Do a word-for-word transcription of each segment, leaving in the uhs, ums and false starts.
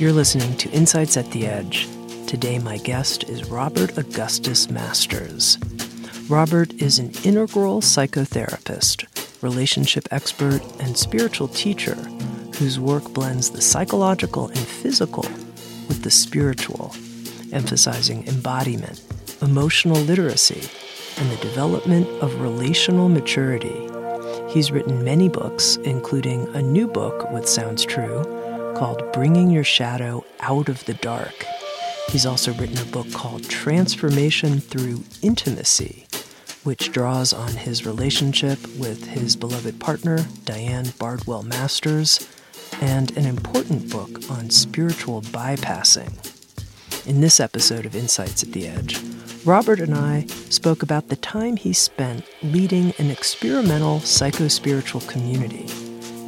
You're listening to Insights at the Edge. Today my guest is Robert Augustus Masters. Robert is an integral psychotherapist, relationship expert, and spiritual teacher whose work blends the psychological and physical with the spiritual, emphasizing embodiment, emotional literacy, and the development of relational maturity. He's written many books, including a new book with Sounds True, called Bringing Your Shadow Out of the Dark. He's also written a book called Transformation Through Intimacy, which draws on his relationship with his beloved partner, Diane Bardwell Masters, and an important book on spiritual bypassing. In this episode of Insights at the Edge, Robert and I spoke about the time he spent leading an experimental psychospiritual community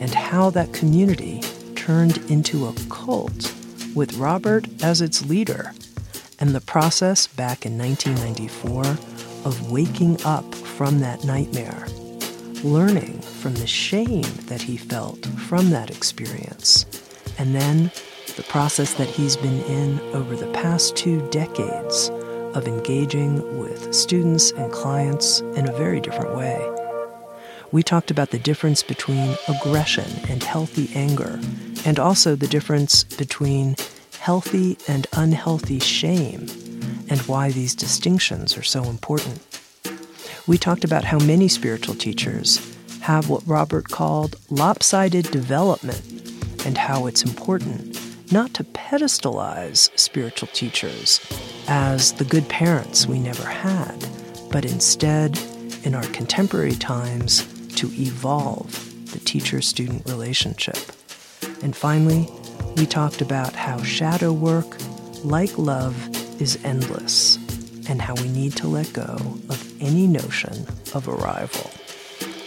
and how that community turned into a cult with Robert as its leader, and the process back in nineteen ninety-four of waking up from that nightmare, learning from the shame that he felt from that experience, and then the process that he's been in over the past two decades of engaging with students and clients in a very different way. We talked about the difference between aggression and healthy anger, and also the difference between healthy and unhealthy shame, and why these distinctions are so important. We talked about how many spiritual teachers have what Robert called lopsided development, and how it's important not to pedestalize spiritual teachers as the good parents we never had, but instead, in our contemporary times, to evolve the teacher-student relationship. And finally, we talked about how shadow work, like love, is endless, and how we need to let go of any notion of arrival.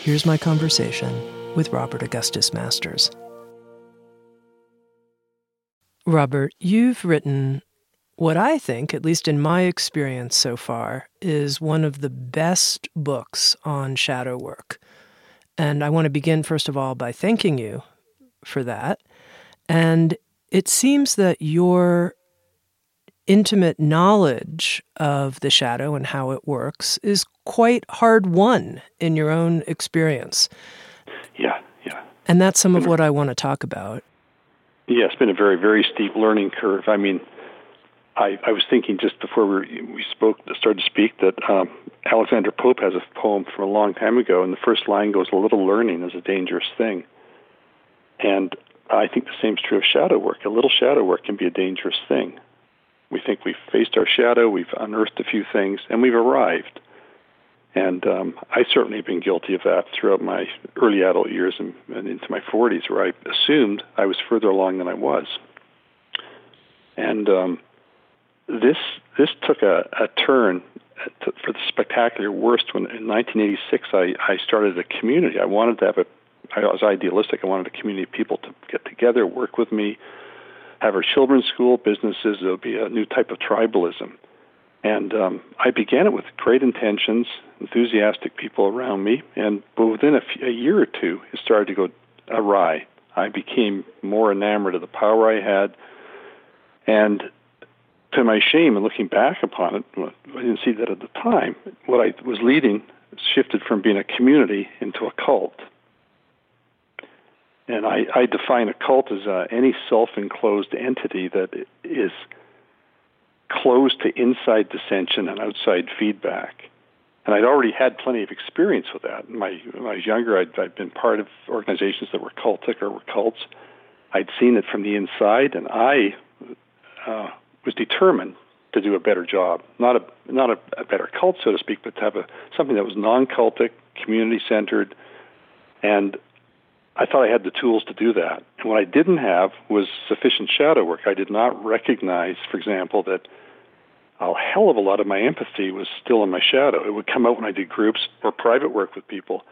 Here's my conversation with Robert Augustus Masters. Robert, you've written what I think, at least in my experience so far, is one of the best books on shadow work. And I want to begin, first of all, by thanking you for that. And it seems that your intimate knowledge of the shadow and how it works is quite hard-won in your own experience. Yeah, yeah. And that's some of what I want to talk about. Yeah, it's been a very, very steep learning curve. I mean, I, I was thinking just before we, were, we spoke, started to speak that um, Alexander Pope has a poem from a long time ago, and the first line goes, "A little learning is a dangerous thing." And I think the same is true of shadow work. A little shadow work can be a dangerous thing. We think we've faced our shadow, we've unearthed a few things, and we've arrived. And um, I certainly have been guilty of that throughout my early adult years and, and into my forties, where I assumed I was further along than I was. And... Um, This this took a, a turn to, for the spectacular worst when in nineteen eighty-six I, I started a community. I wanted to have a, I was idealistic. I wanted a community of people to get together, work with me, have our children's school, businesses. There would be a new type of tribalism. And um, I began it with great intentions, enthusiastic people around me, and but within a, few, a year or two, it started to go awry. I became more enamored of the power I had, and to my shame, and looking back upon it, I didn't see that at the time. What I was leading shifted from being a community into a cult. And I, I define a cult as uh, any self-enclosed entity that is closed to inside dissension and outside feedback. And I'd already had plenty of experience with that. My, when I was younger, I'd, I'd been part of organizations that were cultic or were cults. I'd seen it from the inside, and I... Uh, was determined to do a better job. Not a not a, a better cult, so to speak, but to have a, something that was non-cultic, community-centered. And I thought I had the tools to do that. And what I didn't have was sufficient shadow work. I did not recognize, for example, that a hell of a lot of my empathy was still in my shadow. It would come out when I did groups or private work with people.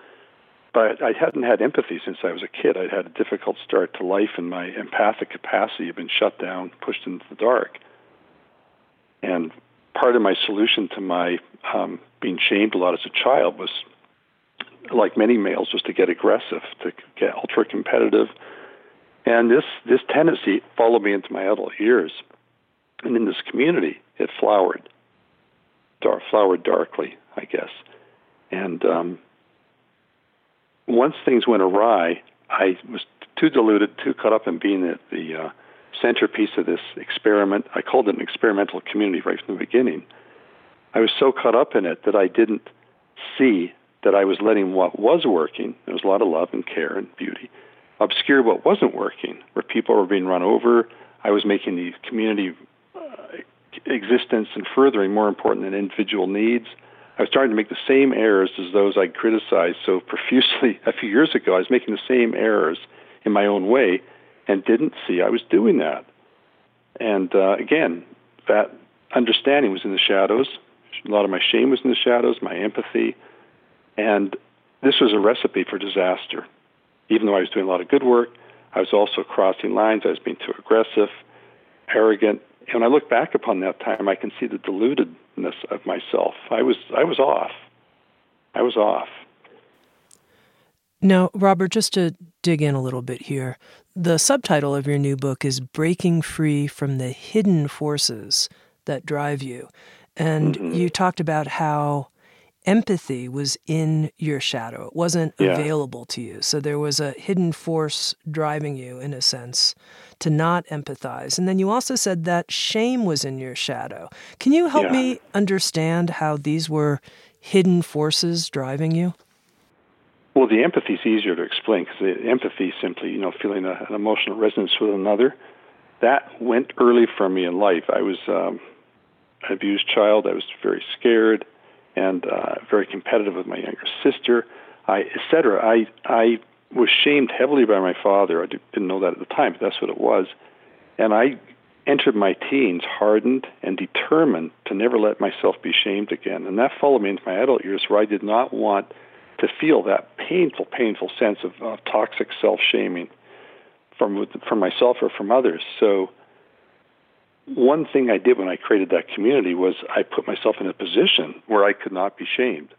But I hadn't had empathy since I was a kid. I'd had a difficult start to life, and my empathic capacity had been shut down, pushed into the dark. And part of my solution to my um, being shamed a lot as a child was, like many males, was to get aggressive, to get ultra-competitive. And this, this tendency followed me into my adult years. And in this community, it flowered, Dar- flowered darkly, I guess. And um, once things went awry, I was too deluded, too caught up in being at the uh, centerpiece of this experiment. I called it an experimental community right from the beginning. I was so caught up in it that I didn't see that I was letting what was working, there was a lot of love and care and beauty, obscure what wasn't working, where people were being run over. I was making the community uh, existence and furthering more important than individual needs. I was starting to make the same errors as those I criticized so profusely a few years ago. I was making the same errors in my own way and didn't see I was doing that. And uh, again, that understanding was in the shadows. A lot of my shame was in the shadows, my empathy. And this was a recipe for disaster. Even though I was doing a lot of good work, I was also crossing lines. I was being too aggressive, arrogant. And when I look back upon that time, I can see the deludedness of myself. I was I was off. I was off. Now, Robert, just to dig in a little bit here, the subtitle of your new book is Breaking Free from the Hidden Forces That Drive You. And mm-hmm. you talked about how empathy was in your shadow. It wasn't yeah. available to you. So there was a hidden force driving you, in a sense, to not empathize. And then you also said that shame was in your shadow. Can you help yeah. me understand how these were hidden forces driving you? Well, the empathy is easier to explain because empathy is simply, you know, feeling a, an emotional resonance with another. That went early for me in life. I was um, an abused child. I was very scared. And uh, very competitive with my younger sister, I, et cetera. I, I was shamed heavily by my father. I didn't know that at the time, but that's what it was. And I entered my teens hardened and determined to never let myself be shamed again. And that followed me into my adult years, where I did not want to feel that painful, painful sense of, of toxic self-shaming from, from myself or from others. So one thing I did when I created that community was I put myself in a position where I could not be shamed.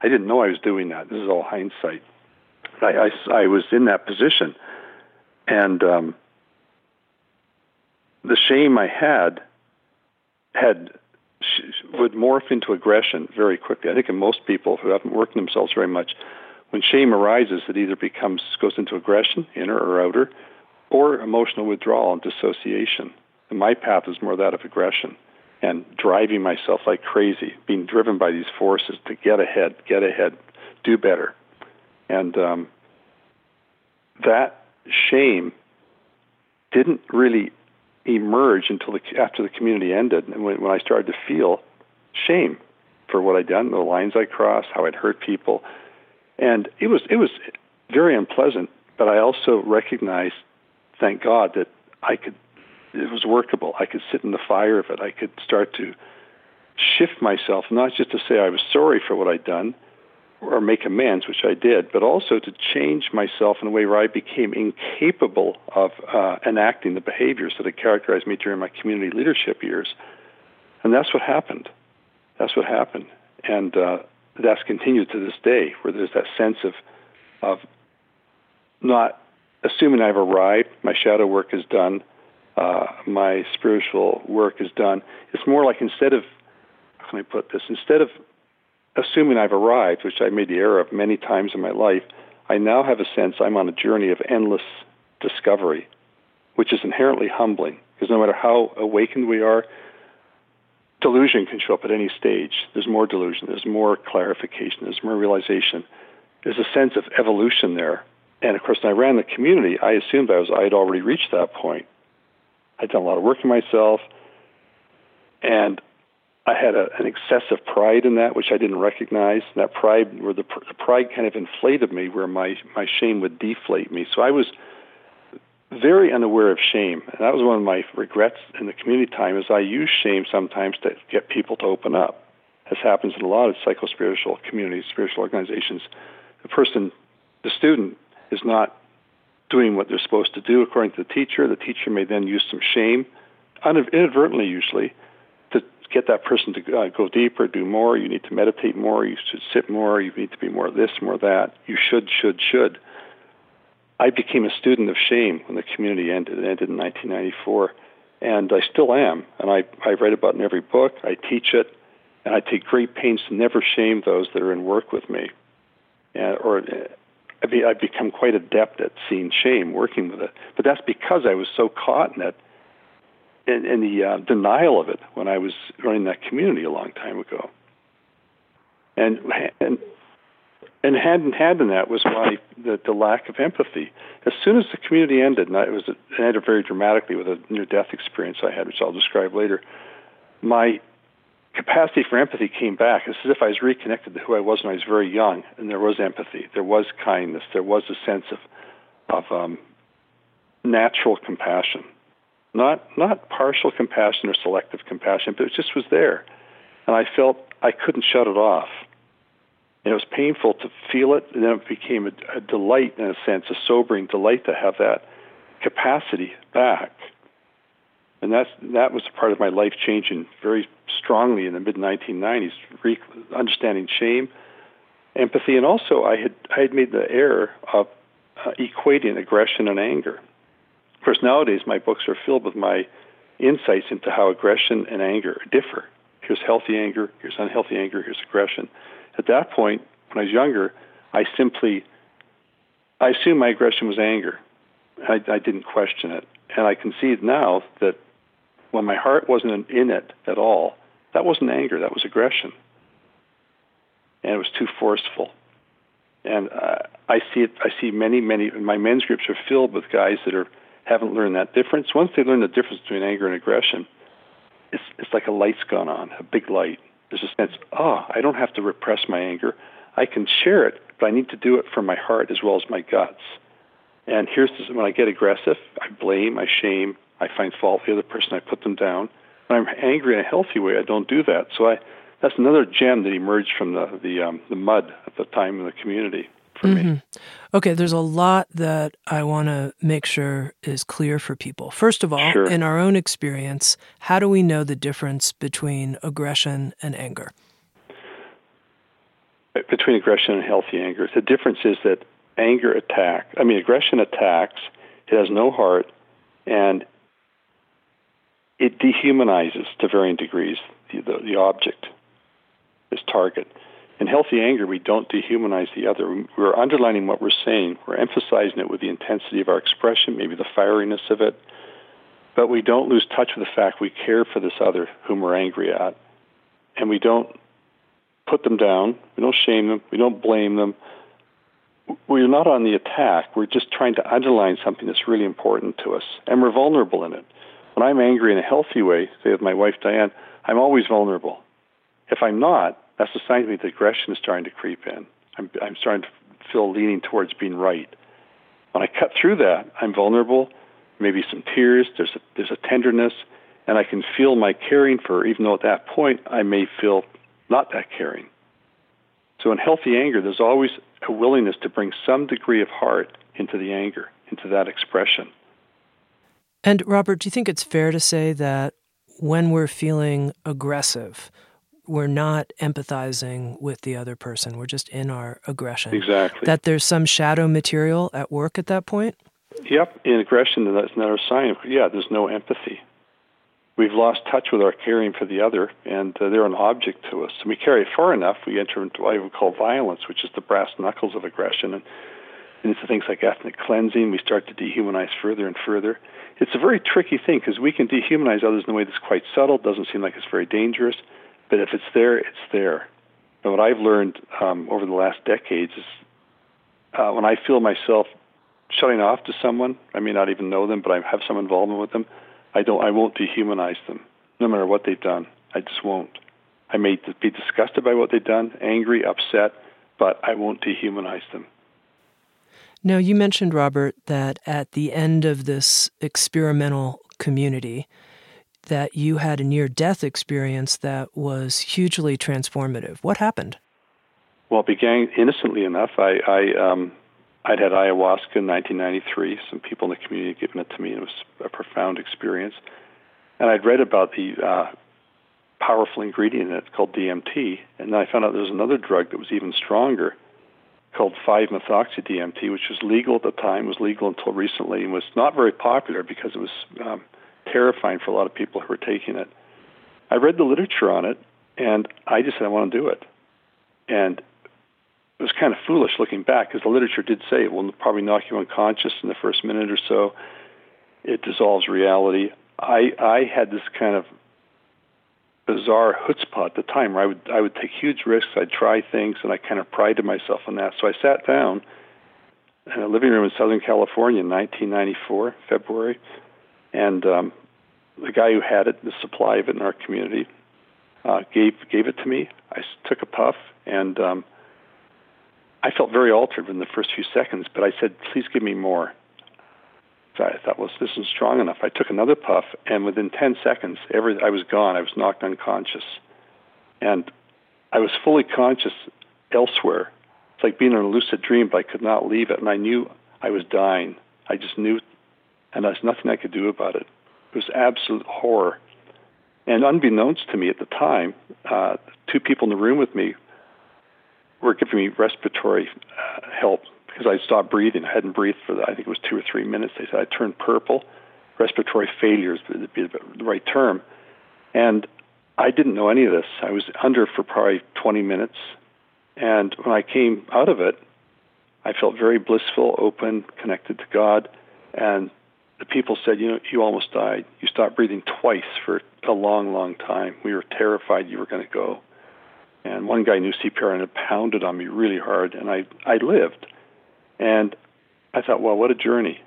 I didn't know I was doing that. This is all hindsight. I, I, I was in that position. And um, the shame I had had would morph into aggression very quickly. I think in most people who haven't worked themselves very much, when shame arises, it either becomes goes into aggression, inner or outer, or emotional withdrawal and dissociation. My path is more that of aggression and driving myself like crazy, being driven by these forces to get ahead, get ahead, do better. And um, that shame didn't really emerge until the, after the community ended, and when, when I started to feel shame for what I'd done, the lines I crossed, how I'd hurt people. And it was it was very unpleasant, but I also recognized, thank God, that I could it was workable. I could sit in the fire of it. I could start to shift myself, not just to say I was sorry for what I'd done or make amends, which I did, but also to change myself in a way where I became incapable of uh, enacting the behaviors that had characterized me during my community leadership years. And that's what happened. That's what happened. And uh, that's continued to this day, where there's that sense of of not assuming I've arrived, my shadow work is done, Uh, my spiritual work is done. It's more like, instead of, how can I put this, instead of assuming I've arrived, which I made the error of many times in my life, I now have a sense I'm on a journey of endless discovery, which is inherently humbling, because no matter how awakened we are, delusion can show up at any stage. There's more delusion, there's more clarification, there's more realization. There's a sense of evolution there. And of course, when I ran the community, I assumed I was, I had already reached that point. I'd done a lot of work in myself. And I had a, an excessive pride in that, which I didn't recognize. And that pride, where the, the pride kind of inflated me, where my, my shame would deflate me. So I was very unaware of shame. And that was one of my regrets in the community time, is I use shame sometimes to get people to open up. This happens in a lot of psychospiritual communities, spiritual organizations. The person, the student, is not doing what they're supposed to do according to the teacher. The teacher may then use some shame, inadvertently usually, get that person to uh, go deeper, do more. You need to meditate more. You should sit more. You need to be more this, more that. You should, should, should. I became a student of shame when the community ended. It ended in nineteen ninety-four, and I still am. And I, I write about it in every book. I teach it, and I take great pains to never shame those that are in work with me. And, or I be, I've become quite adept at seeing shame, working with it. But that's because I was so caught in it, and, and the uh, denial of it when I was running that community a long time ago. And and, and hand in hand in that was my the, the lack of empathy. As soon as the community ended, and I, it was it ended very dramatically with a near-death experience I had, which I'll describe later, my capacity for empathy came back. It's as if I was reconnected to who I was when I was very young, and there was empathy, there was kindness, there was a sense of, of um, natural compassion. Not not partial compassion or selective compassion, but it just was there. And I felt I couldn't shut it off. And it was painful to feel it, and then it became a, a delight, in a sense, a sobering delight to have that capacity back. And that's, that was a part of my life changing very strongly in the mid nineteen nineties, re- understanding shame, empathy, and also I had, I had made the error of uh, equating aggression and anger. Of course, nowadays my books are filled with my insights into how aggression and anger differ. Here's healthy anger, here's unhealthy anger, here's aggression. At that point, when I was younger, I simply, I assumed my aggression was anger. I, I didn't question it. And I concede now that when my heart wasn't in it at all, that wasn't anger, that was aggression. And it was too forceful. And uh, I see it, I see many, many, my men's groups are filled with guys that are haven't learned that difference. Once they learn the difference between anger and aggression, it's it's like a light's gone on, a big light. There's a sense, oh, I don't have to repress my anger. I can share it, but I need to do it from my heart as well as my guts. And here's this, when I get aggressive, I blame, I shame, I find fault with the other person, I put them down. When I'm angry in a healthy way, I don't do that. So I that's another gem that emerged from the, the, um, the mud at the time in the community. Mm-hmm. Okay, there's a lot that I want to make sure is clear for people. First of all, sure. In our own experience, how do we know the difference between aggression and anger? Between aggression and healthy anger. The difference is that anger attacks, I mean, aggression attacks, it has no heart, and it dehumanizes to varying degrees the, the, the object, its target. In healthy anger, we don't dehumanize the other. We're underlining what we're saying. We're emphasizing it with the intensity of our expression, maybe the fieriness of it. But we don't lose touch with the fact we care for this other whom we're angry at. And we don't put them down. We don't shame them. We don't blame them. We're not on the attack. We're just trying to underline something that's really important to us. And we're vulnerable in it. When I'm angry in a healthy way, say with my wife, Diane, I'm always vulnerable. If I'm not, that's a sign to me that aggression is starting to creep in. I'm, I'm starting to feel leaning towards being right. When I cut through that, I'm vulnerable, maybe some tears, there's a, there's a tenderness, and I can feel my caring for her, even though at that point I may feel not that caring. So in healthy anger, there's always a willingness to bring some degree of heart into the anger, into that expression. And Robert, do you think it's fair to say that when we're feeling aggressive, we're not empathizing with the other person? We're just in our aggression. Exactly. That there's some shadow material at work at that point? Yep. In aggression, that's another sign of, yeah, there's no empathy. We've lost touch with our caring for the other, and uh, they're an object to us. And we carry it far enough, we enter into what I would call violence, which is the brass knuckles of aggression. And, and it's things like ethnic cleansing. We start to dehumanize further and further. It's a very tricky thing, because we can dehumanize others in a way that's quite subtle, doesn't seem like it's very dangerous. But if it's there, it's there. And what I've learned um, over the last decades is uh, when I feel myself shutting off to someone, I may not even know them, but I have some involvement with them, I don't. I won't dehumanize them. no matter what they've done. I just won't. I may be disgusted by what they've done, angry, upset, but I won't dehumanize them. Now, you mentioned, Robert, that at the end of this experimental community, that you had a near-death experience that was hugely transformative. What happened? Well, it began innocently enough. I, I, um, I'd had ayahuasca in nineteen ninety-three. Some people in the community had given it to me, and it was a profound experience. And I'd read about the uh, powerful ingredient in it called D M T, and then I found out there was another drug that was even stronger called five methoxy D M T, which was legal at the time, was legal until recently, and was not very popular because it was um, terrifying for a lot of people who were taking it. I read the literature on it, and I just said, I want to do it. And it was kind of foolish looking back, because the literature did say it will probably knock you unconscious in the first minute or so. It dissolves reality. I, I had this kind of bizarre chutzpah at the time where I would I would take huge risks. I'd try things, and I kind of prided myself on that. So I sat down in a living room in Southern California in nineteen ninety-four, February, and um, the guy who had it, the supply of it in our community, uh, gave gave it to me. I took a puff, and um, I felt very altered in the first few seconds, but I said, please give me more. So I thought, well, this isn't strong enough. I took another puff, and within ten seconds, every, I was gone. I was knocked unconscious. And I was fully conscious elsewhere. It's like being in a lucid dream, but I could not leave it. And I knew I was dying. I just knew, and there was nothing I could do about it. It was absolute horror. And unbeknownst to me at the time, uh, two people in the room with me were giving me respiratory uh, help, because I stopped breathing. I hadn't breathed for, the, I think it was two or three minutes. They said I turned purple. Respiratory failure is the right term. And I didn't know any of this. I was under for probably twenty minutes. And when I came out of it, I felt very blissful, open, connected to God. And the people said, you know, you almost died. You stopped breathing twice for a long, long time. We were terrified you were going to go. And one guy knew C P R and had pounded on me really hard. And I, I lived. And I thought, well, what a journey.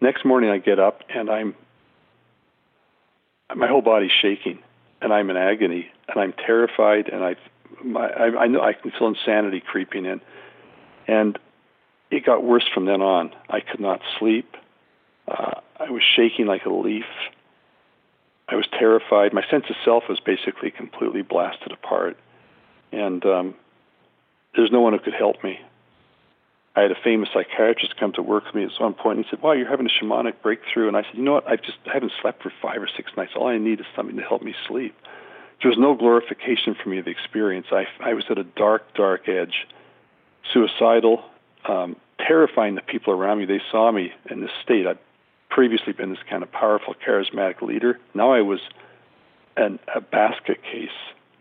Next morning I get up, and I'm, my whole body's shaking, and I'm in agony, and I'm terrified, and I, my, I, I know I can feel insanity creeping in. And it got worse from then on. I could not sleep. Uh, I was shaking like a leaf. I was terrified. My sense of self was basically completely blasted apart. And um, there's no one who could help me. I had a famous psychiatrist come to work with me at one point, and he said, wow, you're having a shamanic breakthrough. And I said, you know what, I've just, I haven't slept for five or six nights. All I need is something to help me sleep. There was no glorification for me of the experience. I, I was at a dark, dark edge, suicidal, um, terrifying the people around me. They saw me in this state. I'd previously been this kind of powerful, charismatic leader. Now I was an, a basket case,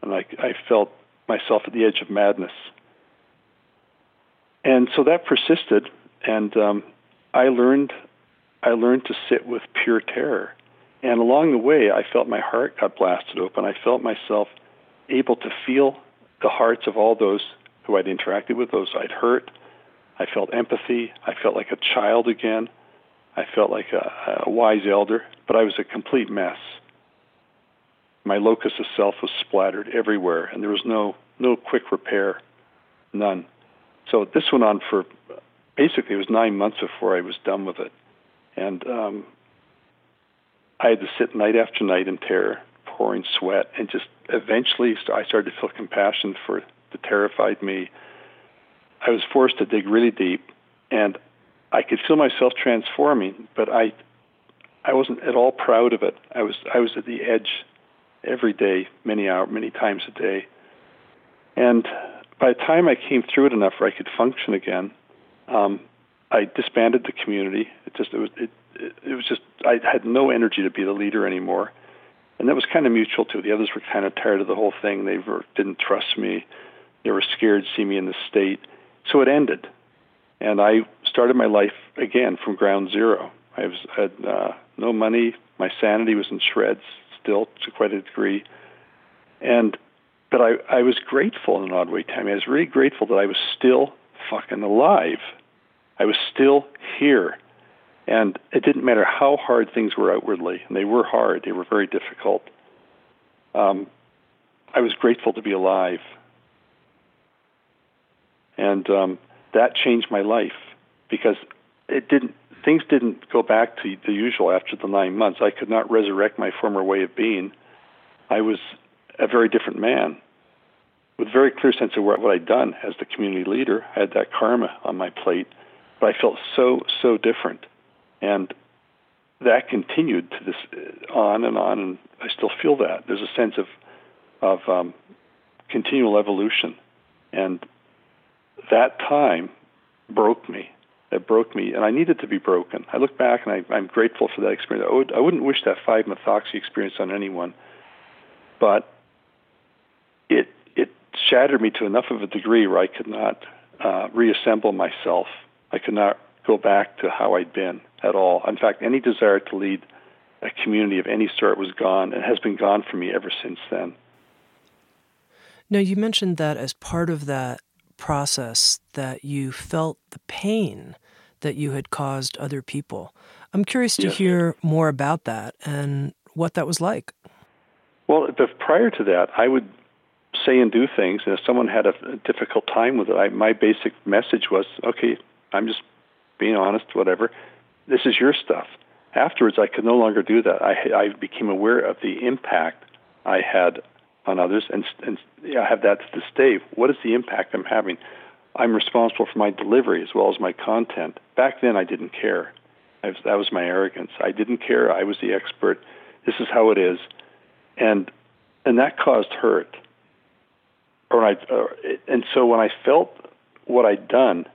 and I, I felt myself at the edge of madness. And so that persisted, and um, I learned I learned to sit with pure terror. And along the way, I felt my heart got blasted open. I felt myself able to feel the hearts of all those who I'd interacted with, those I'd hurt. I felt empathy. I felt like a child again. I felt like a, a wise elder, but I was a complete mess. My locus of self was splattered everywhere, and there was no, no quick repair, none. So this went on for, basically it was nine months before I was done with it. And um, I had to sit night after night in terror, pouring sweat, and just eventually I started to feel compassion for the terrified me. I was forced to dig really deep, and I could feel myself transforming, but I I wasn't at all proud of it. I was I was at the edge every day, many hours, many times a day. And by the time I came through it enough where I could function again, um, I disbanded the community. It just it was it, it was just I had no energy to be the leader anymore, and that was kind of mutual too. The others were kind of tired of the whole thing. They were, didn't trust me. They were scared to see me in this state. So it ended, and I started my life again from ground zero. I was I had uh, no money. My sanity was in shreds still to quite a degree, and. But I, I was grateful in an odd way, Tami. I was really grateful that I was still fucking alive. I was still here. And it didn't matter how hard things were outwardly. And they were hard. They were very difficult. um, I was grateful to be alive. And um, that changed my life, because it didn't. Things didn't go back to the usual after the nine months. I could not resurrect my former way of being. I was a very different man with a very clear sense of what I'd done as the community leader. I had that karma on my plate, but I felt so, so different. And that continued to this on and on, and I still feel that. There's a sense of of um, continual evolution. And that time broke me. That broke me, and I needed to be broken. I look back, and I, I'm grateful for that experience. I, would, I wouldn't wish that five methoxy experience on anyone, but it it shattered me to enough of a degree where I could not uh, reassemble myself. I could not go back to how I'd been at all. In fact, any desire to lead a community of any sort was gone, and has been gone for me ever since then. Now, you mentioned that as part of that process that you felt the pain that you had caused other people. I'm curious to yes. hear more about that and what that was like. Well, prior to that, I would say and do things, and if someone had a difficult time with it, I, my basic message was, okay, I'm just being honest, whatever. This is your stuff. Afterwards, I could no longer do that. I, I became aware of the impact I had on others, and, and I have that to this day. What is the impact I'm having? I'm responsible for my delivery as well as my content. Back then, I didn't care. I was, that was my arrogance. I didn't care. I was the expert. This is how it is, and and that caused hurt. Or I, or it, and so when I felt what I'd done,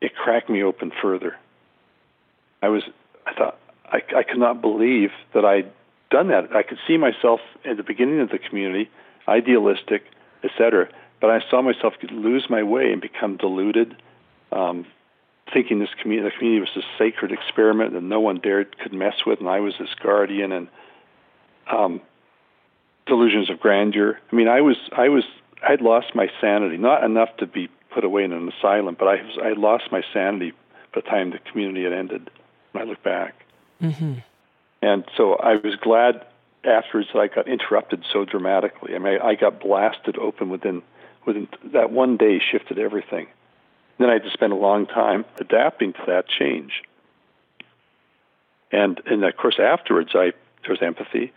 it cracked me open further. I was, I thought, I, I could not believe that I'd done that. I could see myself at the beginning of the community, idealistic, et cetera, but I saw myself lose my way and become deluded, um, thinking this community, the community was this sacred experiment that no one dared could mess with, and I was this guardian, and um, delusions of grandeur. I mean, I was, I was, I'd lost my sanity, not enough to be put away in an asylum, but I, was, I lost my sanity by the time the community had ended. When I look back. Mm-hmm. And so I was glad afterwards that I got interrupted so dramatically. I mean, I, I got blasted open within within that one day, shifted everything. Then I had to spend a long time adapting to that change. And and of course afterwards, I there was empathy,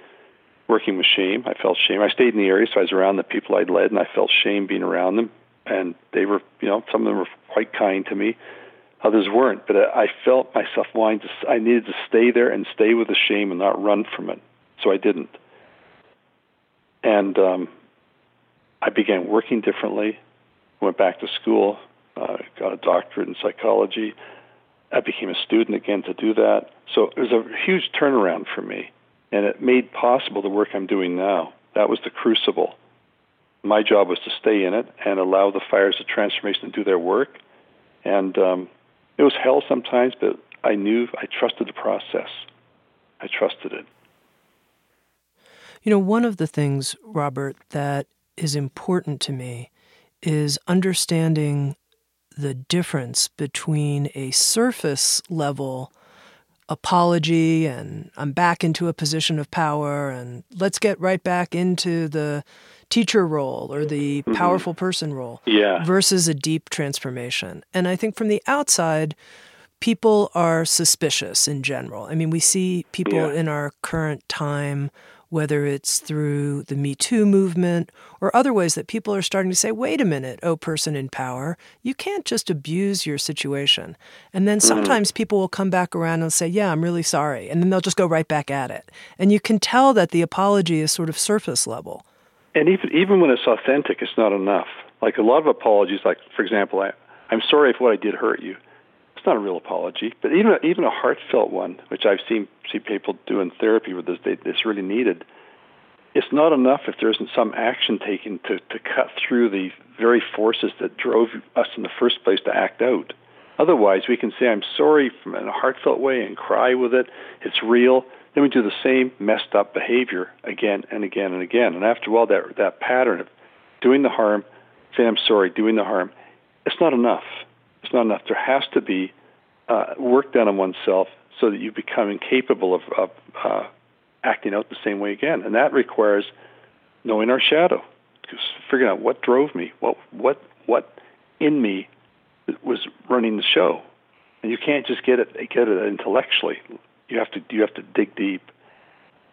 working with shame. I felt shame. I stayed in the area, so I was around the people I'd led, and I felt shame being around them. And they were, you know, some of them were quite kind to me. Others weren't, but I felt myself wanting to, I needed to stay there and stay with the shame and not run from it, so I didn't. And um, I began working differently, went back to school, uh, got a doctorate in psychology. I became a student again to do that. So it was a huge turnaround for me, and it made possible the work I'm doing now. That was the crucible. My job was to stay in it and allow the fires of transformation to do their work, and um, it was hell sometimes, but I knew, I trusted the process. I trusted it. You know, one of the things, Robert, that is important to me is understanding the difference between a surface level apology and I'm back into a position of power and let's get right back into the teacher role or the mm-hmm. powerful person role yeah. versus a deep transformation. And I think from the outside, people are suspicious in general. I mean, we see people yeah. in our current time, whether it's through the Me Too movement or other ways that people are starting to say, wait a minute, oh, person in power, you can't just abuse your situation. And then sometimes mm-hmm. people will come back around and say, yeah, I'm really sorry. And then they'll just go right back at it. And you can tell that the apology is sort of surface level. And even even when it's authentic, it's not enough. Like a lot of apologies, like, for example, I, I'm sorry if what I did hurt you. It's not a real apology, but even a, even a heartfelt one, which I've seen see people do in therapy where this, they, it's really needed, it's not enough if there isn't some action taken to, to cut through the very forces that drove us in the first place to act out. Otherwise, we can say, I'm sorry from in a heartfelt way and cry with it. It's real. Then we do the same messed up behavior again and again and again. And after all, that, that pattern of doing the harm, saying I'm sorry, doing the harm, it's not enough. It's not enough. There has to be uh, work done on oneself so that you become incapable of, of uh, acting out the same way again. And that requires knowing our shadow, just figuring out what drove me, what what what in me was running the show. And you can't just get it get it intellectually. You have to you have to dig deep,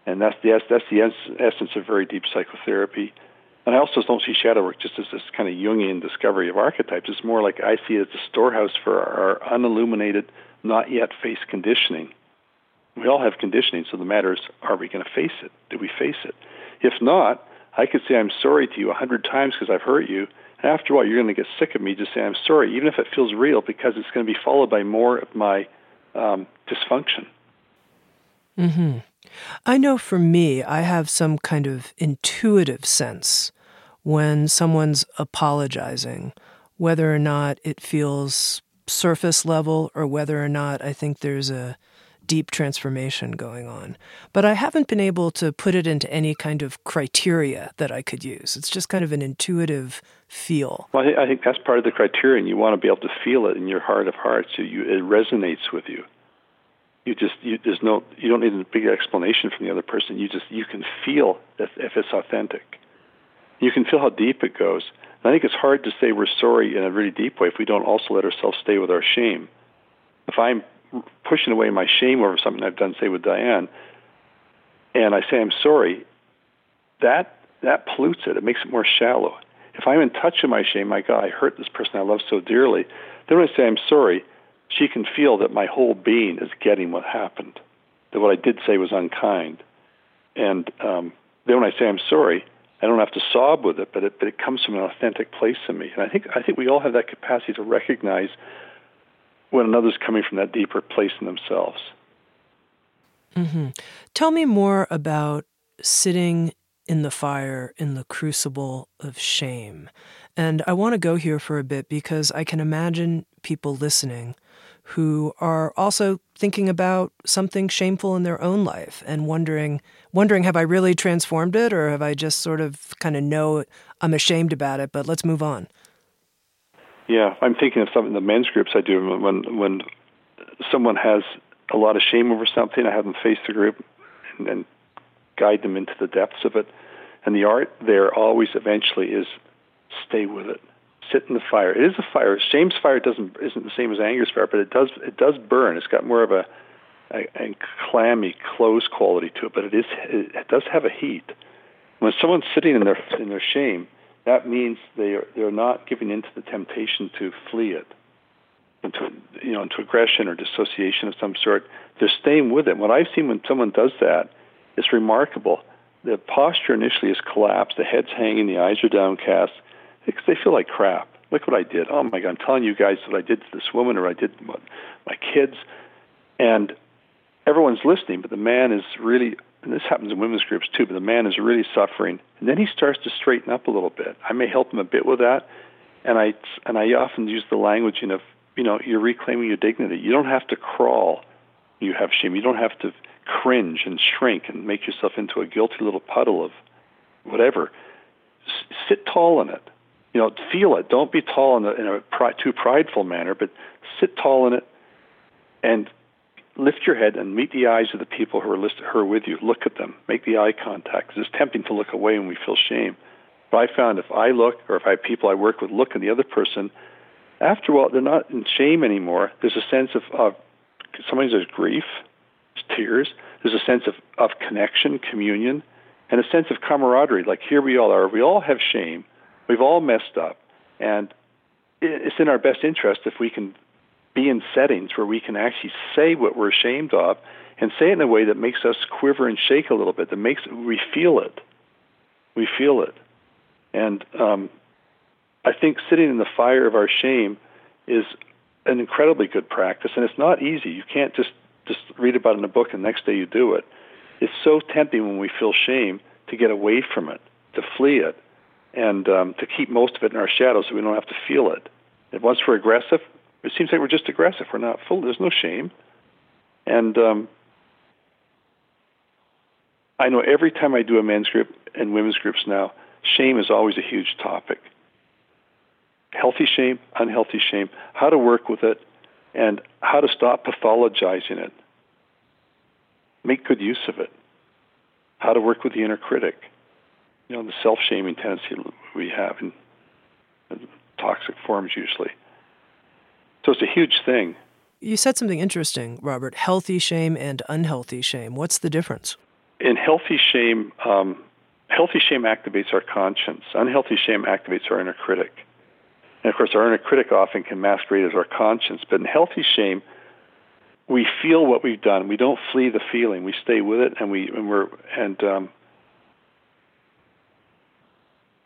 and that's the that's the essence of very deep psychotherapy. And I also don't see shadow work just as this kind of Jungian discovery of archetypes. It's more like I see it as a storehouse for our unilluminated, not yet faced conditioning. We all have conditioning, so the matter is, are we going to face it? Do we face it? If not, I could say I'm sorry to you a hundred times because I've hurt you. And after a while, you're going to get sick of me just saying I'm sorry, even if it feels real, because it's going to be followed by more of my um, dysfunction. Mm-hmm. I know for me, I have some kind of intuitive sense when someone's apologizing, whether or not it feels surface level or whether or not I think there's a deep transformation going on. But I haven't been able to put it into any kind of criteria that I could use. It's just kind of an intuitive feel. Well, I think that's part of the criterion. You want to be able to feel it in your heart of hearts. You, it resonates with you. You just you, there's no you don't need a big explanation from the other person. You just you can feel if, if it's authentic. You can feel how deep it goes. And I think it's hard to say we're sorry in a really deep way if we don't also let ourselves stay with our shame. If I'm pushing away my shame over something I've done, say with Diane, and I say I'm sorry, that that pollutes it. It makes it more shallow. If I'm in touch with my shame, my God, I hurt this person I love so dearly. Then when I say I'm sorry, she can feel that my whole being is getting what happened, that what I did say was unkind. And um, then when I say I'm sorry, I don't have to sob with it, but it, but it comes from an authentic place in me. And I think I think we all have that capacity to recognize when another's coming from that deeper place in themselves. Mm-hmm. Tell me more about sitting in the fire, in the crucible of shame. And I want to go here for a bit because I can imagine people listening who are also thinking about something shameful in their own life and wondering, wondering, have I really transformed it, or have I just sort of kind of know I'm ashamed about it, but let's move on? Yeah, I'm thinking of something in the men's groups I do. When when someone has a lot of shame over something, I have them face the group and, and guide them into the depths of it. And the art there always eventually is stay with it. Sit in the fire. It is a fire. Shame's fire doesn't isn't the same as anger's fire, but it does it does burn. It's got more of a, a, a clammy, close quality to it, but it is it does have a heat. When someone's sitting in their in their shame, that means they are they're not giving in to the temptation to flee it, into you know into aggression or dissociation of some sort. They're staying with it. What I've seen when someone does that is remarkable. The posture initially is collapsed. The head's hanging. The eyes are downcast. Because they feel like crap. Look what I did. Oh, my God, I'm telling you guys what I did to this woman, or I did to my kids. And everyone's listening, but the man is really, and this happens in women's groups too, but the man is really suffering. And then he starts to straighten up a little bit. I may help him a bit with that. And I, and I often use the language of, you know, you know, you're reclaiming your dignity. You don't have to crawl. You have shame. You don't have to cringe and shrink and make yourself into a guilty little puddle of whatever. S- sit tall in it. You know, feel it. Don't be tall in a, in a pri- too prideful manner, but sit tall in it and lift your head and meet the eyes of the people who are, list- who are with you. Look at them. Make the eye contact. It's tempting to look away when we feel shame. But I found if I look, or if I have people I work with look at the other person, after a while, they're not in shame anymore. There's a sense of, of sometimes there's grief, there's tears. There's a sense of, of connection, communion, and a sense of camaraderie. Like, here we all are. We all have shame. We've all messed up, and it's in our best interest if we can be in settings where we can actually say what we're ashamed of and say it in a way that makes us quiver and shake a little bit, that makes we feel it. We feel it. And um, I think sitting in the fire of our shame is an incredibly good practice, and it's not easy. You can't just, just read about it in a book and the next day you do it. It's so tempting when we feel shame to get away from it, to flee it, and um, to keep most of it in our shadow so we don't have to feel it. And once we're aggressive, it seems like we're just aggressive. We're not full. There's no shame. And um, I know every time I do a men's group and women's groups now, shame is always a huge topic. Healthy shame, unhealthy shame, how to work with it, and how to stop pathologizing it. Make good use of it. how to work with the inner critic, you know, the self-shaming tendency we have in, in toxic forms usually. So it's a huge thing. You said something interesting, Robert, healthy shame and unhealthy shame. What's the difference? In healthy shame, um, healthy shame activates our conscience. Unhealthy shame activates our inner critic. And, of course, our inner critic often can masquerade as our conscience. But in healthy shame, we feel what we've done. We don't flee the feeling. We stay with it, and we and, we're, and um,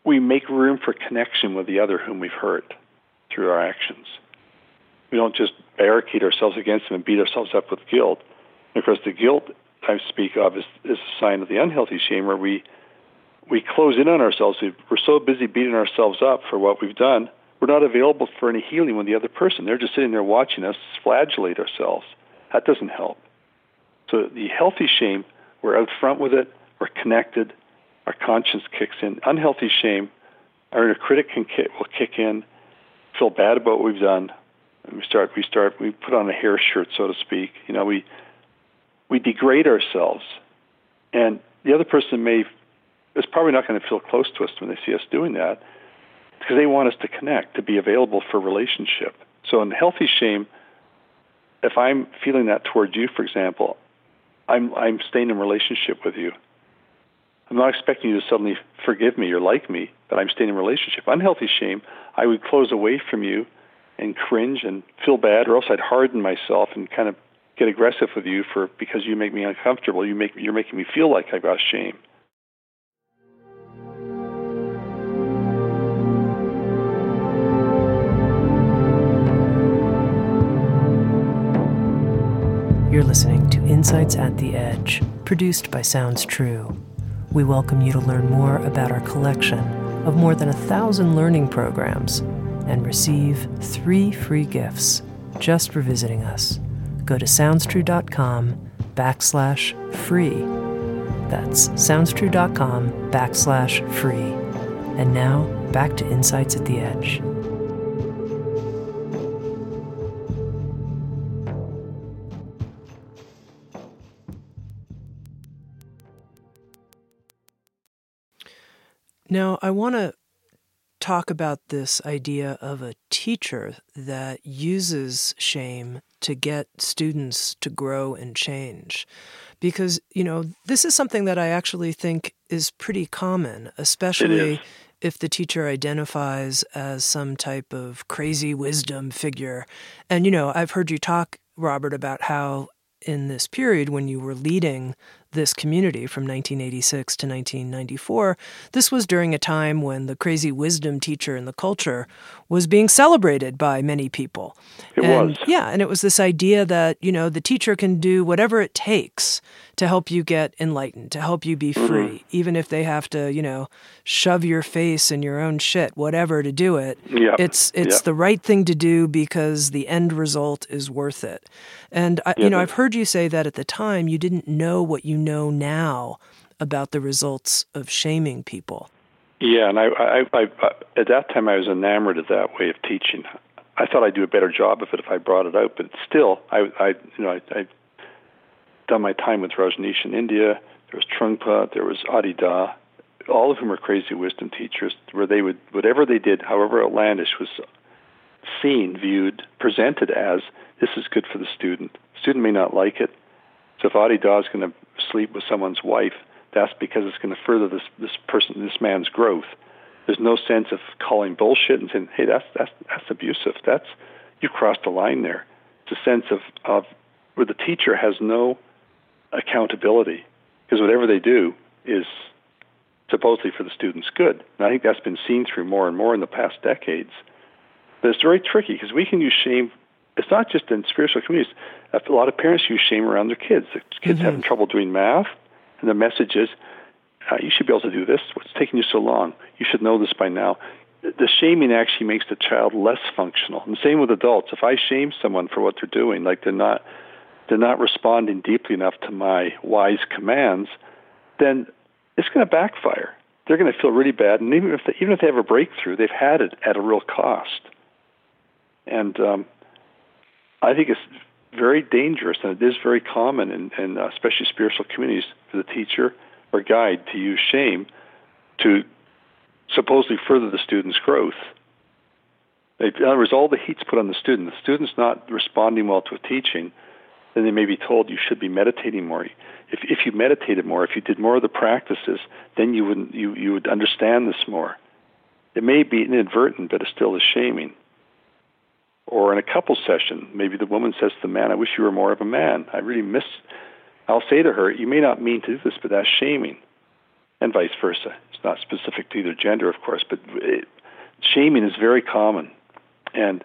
we make room for connection with the other whom we've hurt through our actions. We don't just barricade ourselves against them and beat ourselves up with guilt. And of course, the guilt I speak of is, is a sign of the unhealthy shame, where we we close in on ourselves. We're so busy beating ourselves up for what we've done, we're not available for any healing with the other person. They're just sitting there watching us flagellate ourselves. That doesn't help. So the healthy shame, we're out front with it, we're connected, our conscience kicks in. Unhealthy shame, our inner critic can kick, will kick in, feel bad about what we've done, and we start, we start, we put on a hair shirt, so to speak. You know, we we degrade ourselves, and the other person may is probably not going to feel close to us when they see us doing that, because they want us to connect, to be available for relationship. So in healthy shame, if I'm feeling that towards you, for example, I'm I'm staying in relationship with you. I'm not expecting you to suddenly forgive me or like me, but I'm staying in relationship. Unhealthy shame, I would close away from you and cringe and feel bad, or else I'd harden myself and kind of get aggressive with you for because you make me uncomfortable. You make you're making me feel like I've got shame. You're listening to Insights at the Edge, produced by Sounds True. We welcome you to learn more about our collection of more than a thousand learning programs and receive three free gifts just for visiting us. Go to soundstrue.com backslash free. That's soundstrue.com backslash free. And now, back to Insights at the Edge. Now, I want to talk about this idea of a teacher that uses shame to get students to grow and change. Because, you know, this is something that I actually think is pretty common, especially if the teacher identifies as some type of crazy wisdom figure. And, you know, I've heard you talk, Robert, about how in this period when you were leading this community from nineteen eighty-six to nineteen ninety-four, this was during a time when the crazy wisdom teacher in the culture was being celebrated by many people. It and, was. Yeah, and it was this idea that, you know, the teacher can do whatever it takes to help you get enlightened, to help you be free, mm-hmm. even if they have to, you know, shove your face in your own shit, whatever, to do it. Yep. It's it's yep. the right thing to do because the end result is worth it. And, I, yep. you know, I've heard you say that at the time you didn't know what you know now about the results of shaming people. Yeah, and I, I, I, I at that time I was enamored of that way of teaching. I thought I'd do a better job of it if I brought it out, but still, I, I you know, I, I'd done my time with Rajneesh in India. There was Trungpa, there was Adi Da, all of whom were crazy wisdom teachers, where they would whatever they did, however outlandish, was seen, viewed, presented as this is good for the student. The student may not like it. So if Adi Da is going to sleep with someone's wife, that's because it's going to further this this person, this man's growth. There's no sense of calling bullshit and saying, "Hey, that's that's that's abusive. That's you crossed the line there." It's a sense of of where the teacher has no accountability because whatever they do is supposedly for the student's good. And I think that's been seen through more and more in the past decades. But it's very tricky because we can use shame. It's not just in spiritual communities. A lot of parents use shame around their kids. The kids mm-hmm. having trouble doing math, and the message is, uh, you should be able to do this. What's taking you so long? You should know this by now. The shaming actually makes the child less functional. And the same with adults. If I shame someone for what they're doing, like they're not they're not responding deeply enough to my wise commands, then it's going to backfire. They're going to feel really bad, and even if they, even if they have a breakthrough, they've had it at a real cost. And um I think it's very dangerous, and it is very common in, in uh, especially spiritual communities, for the teacher or guide to use shame to supposedly further the student's growth. In other words, all the heat's put on the student. The student's not responding well to a teaching, then they may be told you should be meditating more. If if you meditated more, if you did more of the practices, then you wouldn't you, you would understand this more. It may be inadvertent, but it still is shaming. Or in a couple session, maybe the woman says to the man, I wish you were more of a man. I really miss... I'll say to her, you may not mean to do this, but that's shaming. And vice versa. It's not specific to either gender, of course, but it, shaming is very common. And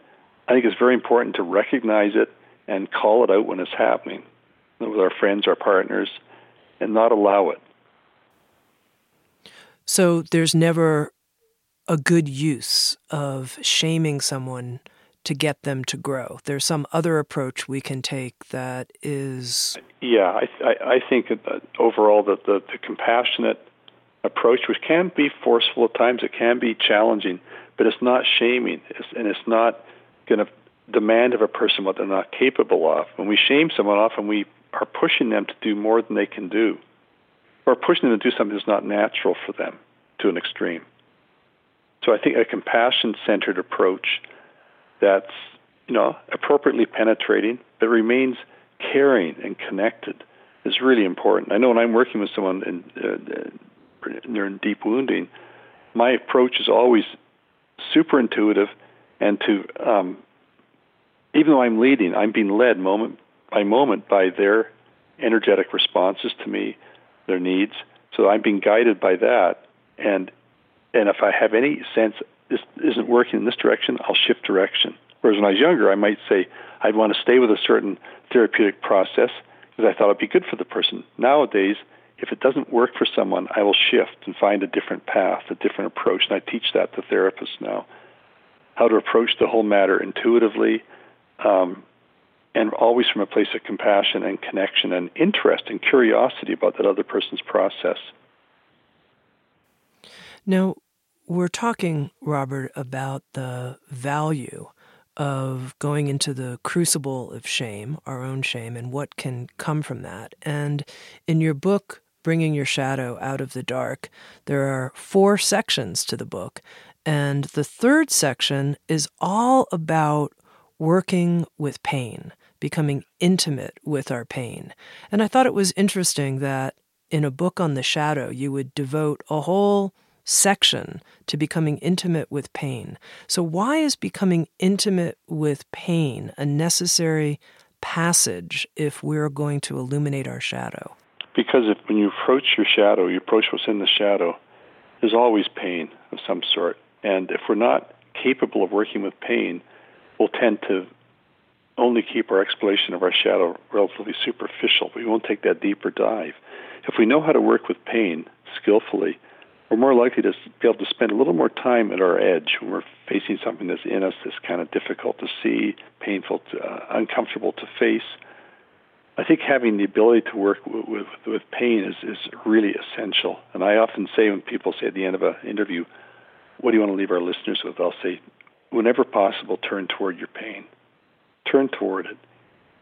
I think it's very important to recognize it and call it out when it's happening, with our friends, our partners, and not allow it. So there's never a good use of shaming someone to get them to grow. There's some other approach we can take that is... Yeah, I, th- I think that overall that the, the compassionate approach, which can be forceful at times, it can be challenging, but it's not shaming, it's, and it's not going to demand of a person what they're not capable of. When we shame someone, often we are pushing them to do more than they can do, or pushing them to do something that's not natural for them to an extreme. So I think a compassion-centered approach that's, you know, appropriately penetrating, but remains caring and connected is really important. I know when I'm working with someone in, uh, they're in deep wounding, my approach is always super intuitive, and to, um, even though I'm leading, I'm being led moment by moment by their energetic responses to me, their needs. So I'm being guided by that, and and if I have any sense this isn't working in this direction, I'll shift direction. Whereas when I was younger, I might say, I'd want to stay with a certain therapeutic process because I thought it'd be good for the person. Nowadays, if it doesn't work for someone, I will shift and find a different path, a different approach, and I teach that to therapists now, how to approach the whole matter intuitively, um, and always from a place of compassion and connection and interest and curiosity about that other person's process. Now, we're talking, Robert, about the value of going into the crucible of shame, our own shame, and what can come from that. And in your book, Bringing Your Shadow Out of the Dark, there are four sections to the book. And the third section is all about working with pain, becoming intimate with our pain. And I thought it was interesting that in a book on the shadow, you would devote a whole section to becoming intimate with pain. So why is becoming intimate with pain a necessary passage if we're going to illuminate our shadow? Because if, when you approach your shadow, you approach what's in the shadow, there's always pain of some sort. And if we're not capable of working with pain, we'll tend to only keep our exploration of our shadow relatively superficial. We won't take that deeper dive. If we know how to work with pain skillfully, we're more likely to be able to spend a little more time at our edge when we're facing something that's in us that's kind of difficult to see, painful, to, uh, uncomfortable to face. I think having the ability to work w- with with pain is, is really essential. And I often say when people say at the end of an interview, what do you want to leave our listeners with? I'll say, whenever possible, turn toward your pain. Turn toward it.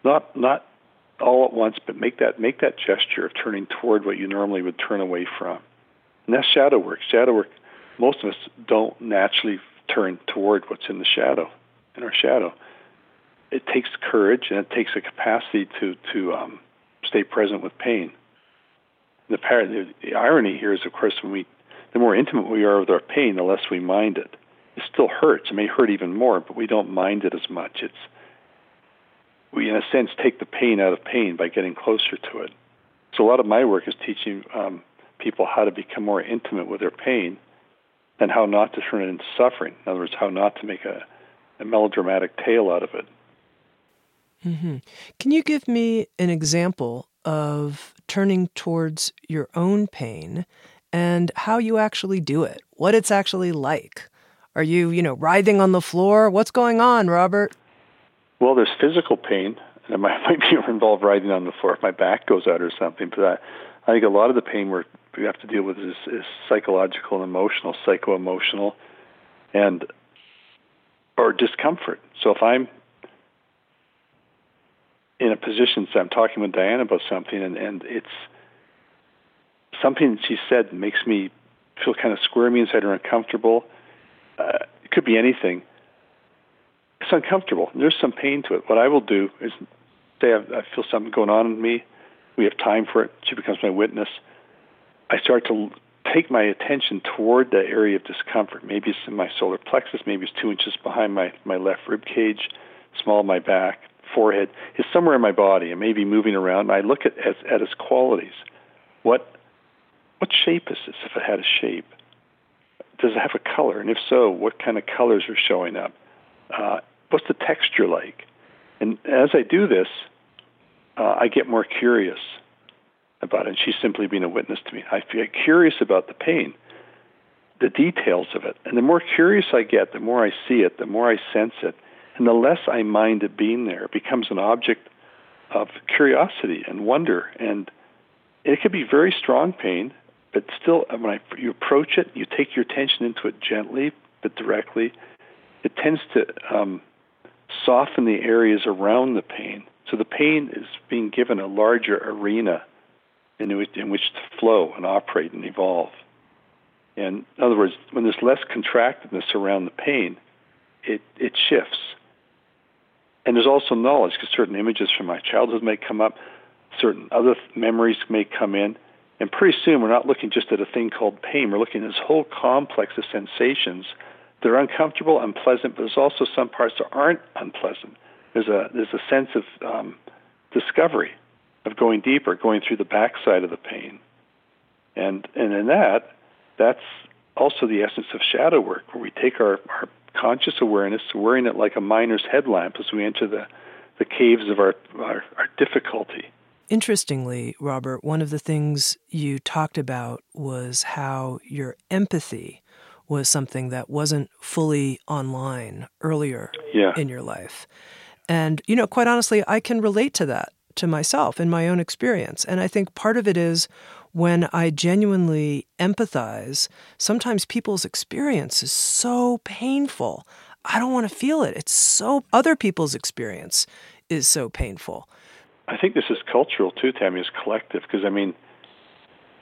Not not all at once, but make that make that gesture of turning toward what you normally would turn away from. And that's shadow work. Shadow work, most of us don't naturally turn toward what's in the shadow, in our shadow. It takes courage and it takes a capacity to, to um, stay present with pain. The, par- the, the irony here is, of course, when we, the more intimate we are with our pain, the less we mind it. It still hurts. It may hurt even more, but we don't mind it as much. It's we, in a sense, take the pain out of pain by getting closer to it. So a lot of my work is teaching um, people how to become more intimate with their pain and how not to turn it into suffering. In other words, how not to make a, a melodramatic tale out of it. Mm-hmm. Can you give me an example of turning towards your own pain and how you actually do it, what it's actually like? Are you, you know, writhing on the floor? What's going on, Robert? Well, there's physical pain, and it might, might be involved writhing on the floor if my back goes out or something, but I, I think a lot of the pain we're, we have to deal with is, is psychological and emotional, psycho-emotional, and or discomfort. So if I'm in a position, so I'm talking with Diane about something, and, and it's something she said makes me feel kind of squirmy inside or uncomfortable. Uh, it could be anything. It's uncomfortable. There's some pain to it. What I will do is say I, I feel something going on in me. We have time for it. She becomes my witness. I start to take my attention toward the area of discomfort. Maybe it's in my solar plexus. Maybe it's two inches behind my, my left rib cage, small of my back, forehead. It's somewhere in my body and maybe moving around. And I look at, at, at its qualities. What what shape is this if it had a shape? Does it have a color? And if so, what kind of colors are showing up? Uh, what's the texture like? And as I do this, uh, I get more curious about it. And she's simply being a witness to me. I get curious about the pain, the details of it. And the more curious I get, the more I see it, the more I sense it, and the less I mind it being there. It becomes an object of curiosity and wonder. And it could be very strong pain, but still, when I, you approach it, you take your attention into it gently but directly. It tends to um, soften the areas around the pain. So the pain is being given a larger arena in which, in which to flow and operate and evolve. And in other words, when there's less contractedness around the pain, it, it shifts. And there's also knowledge, because certain images from my childhood may come up, certain other th- memories may come in, and pretty soon we're not looking just at a thing called pain. We're looking at this whole complex of sensations. They're uncomfortable, unpleasant, but there's also some parts that aren't unpleasant. There's a there's a sense of um, discovery, of going deeper, going through the backside of the pain. And and in that, that's also the essence of shadow work, where we take our, our conscious awareness, wearing it like a miner's headlamp as we enter the, the caves of our, our, our difficulty. Interestingly, Robert, one of the things you talked about was how your empathy was something that wasn't fully online earlier yeah. in your life. And, you know, quite honestly, I can relate to that, to myself, in my own experience. And I think part of it is when I genuinely empathize, sometimes people's experience is so painful. I don't want to feel it. It's so, other people's experience is so painful. I think this is cultural too, Tami, it's collective, because I mean,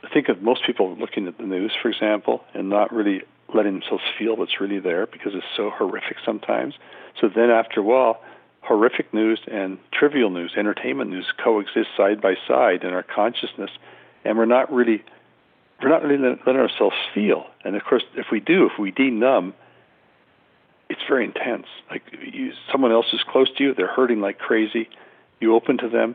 I think of most people looking at the news, for example, and not really letting themselves feel what's really there because it's so horrific sometimes. So then after a while, horrific news and trivial news, entertainment news coexist side by side in our consciousness, and we're not really we're not really letting ourselves feel. And of course, if we do, if we denumb, it's very intense. Like you, someone else is close to you, they're hurting like crazy. You open to them,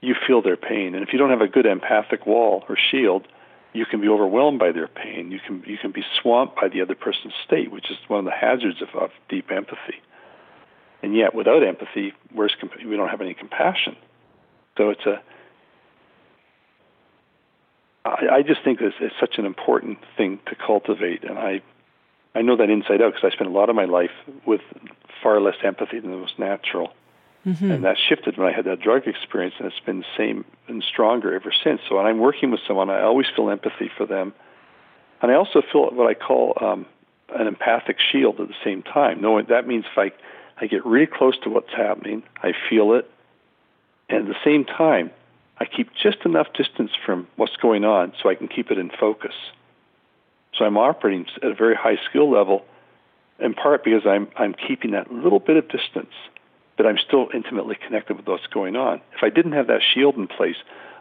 you feel their pain. And if you don't have a good empathic wall or shield, you can be overwhelmed by their pain. You can you can be swamped by the other person's state, which is one of the hazards of, of deep empathy. And yet, without empathy, where's comp- we don't have any compassion. So it's a... I, I just think this is such an important thing to cultivate. And I, I know that inside out because I spent a lot of my life with far less empathy than was natural. Mm-hmm. And that shifted when I had that drug experience, and it's been the same and stronger ever since. So when I'm working with someone, I always feel empathy for them. And I also feel what I call um, an empathic shield at the same time. Knowing, that means if I, I get really close to what's happening, I feel it, and at the same time, I keep just enough distance from what's going on so I can keep it in focus. So I'm operating at a very high skill level, in part because I'm I'm keeping that little bit of distance, but I'm still intimately connected with what's going on. If I didn't have that shield in place,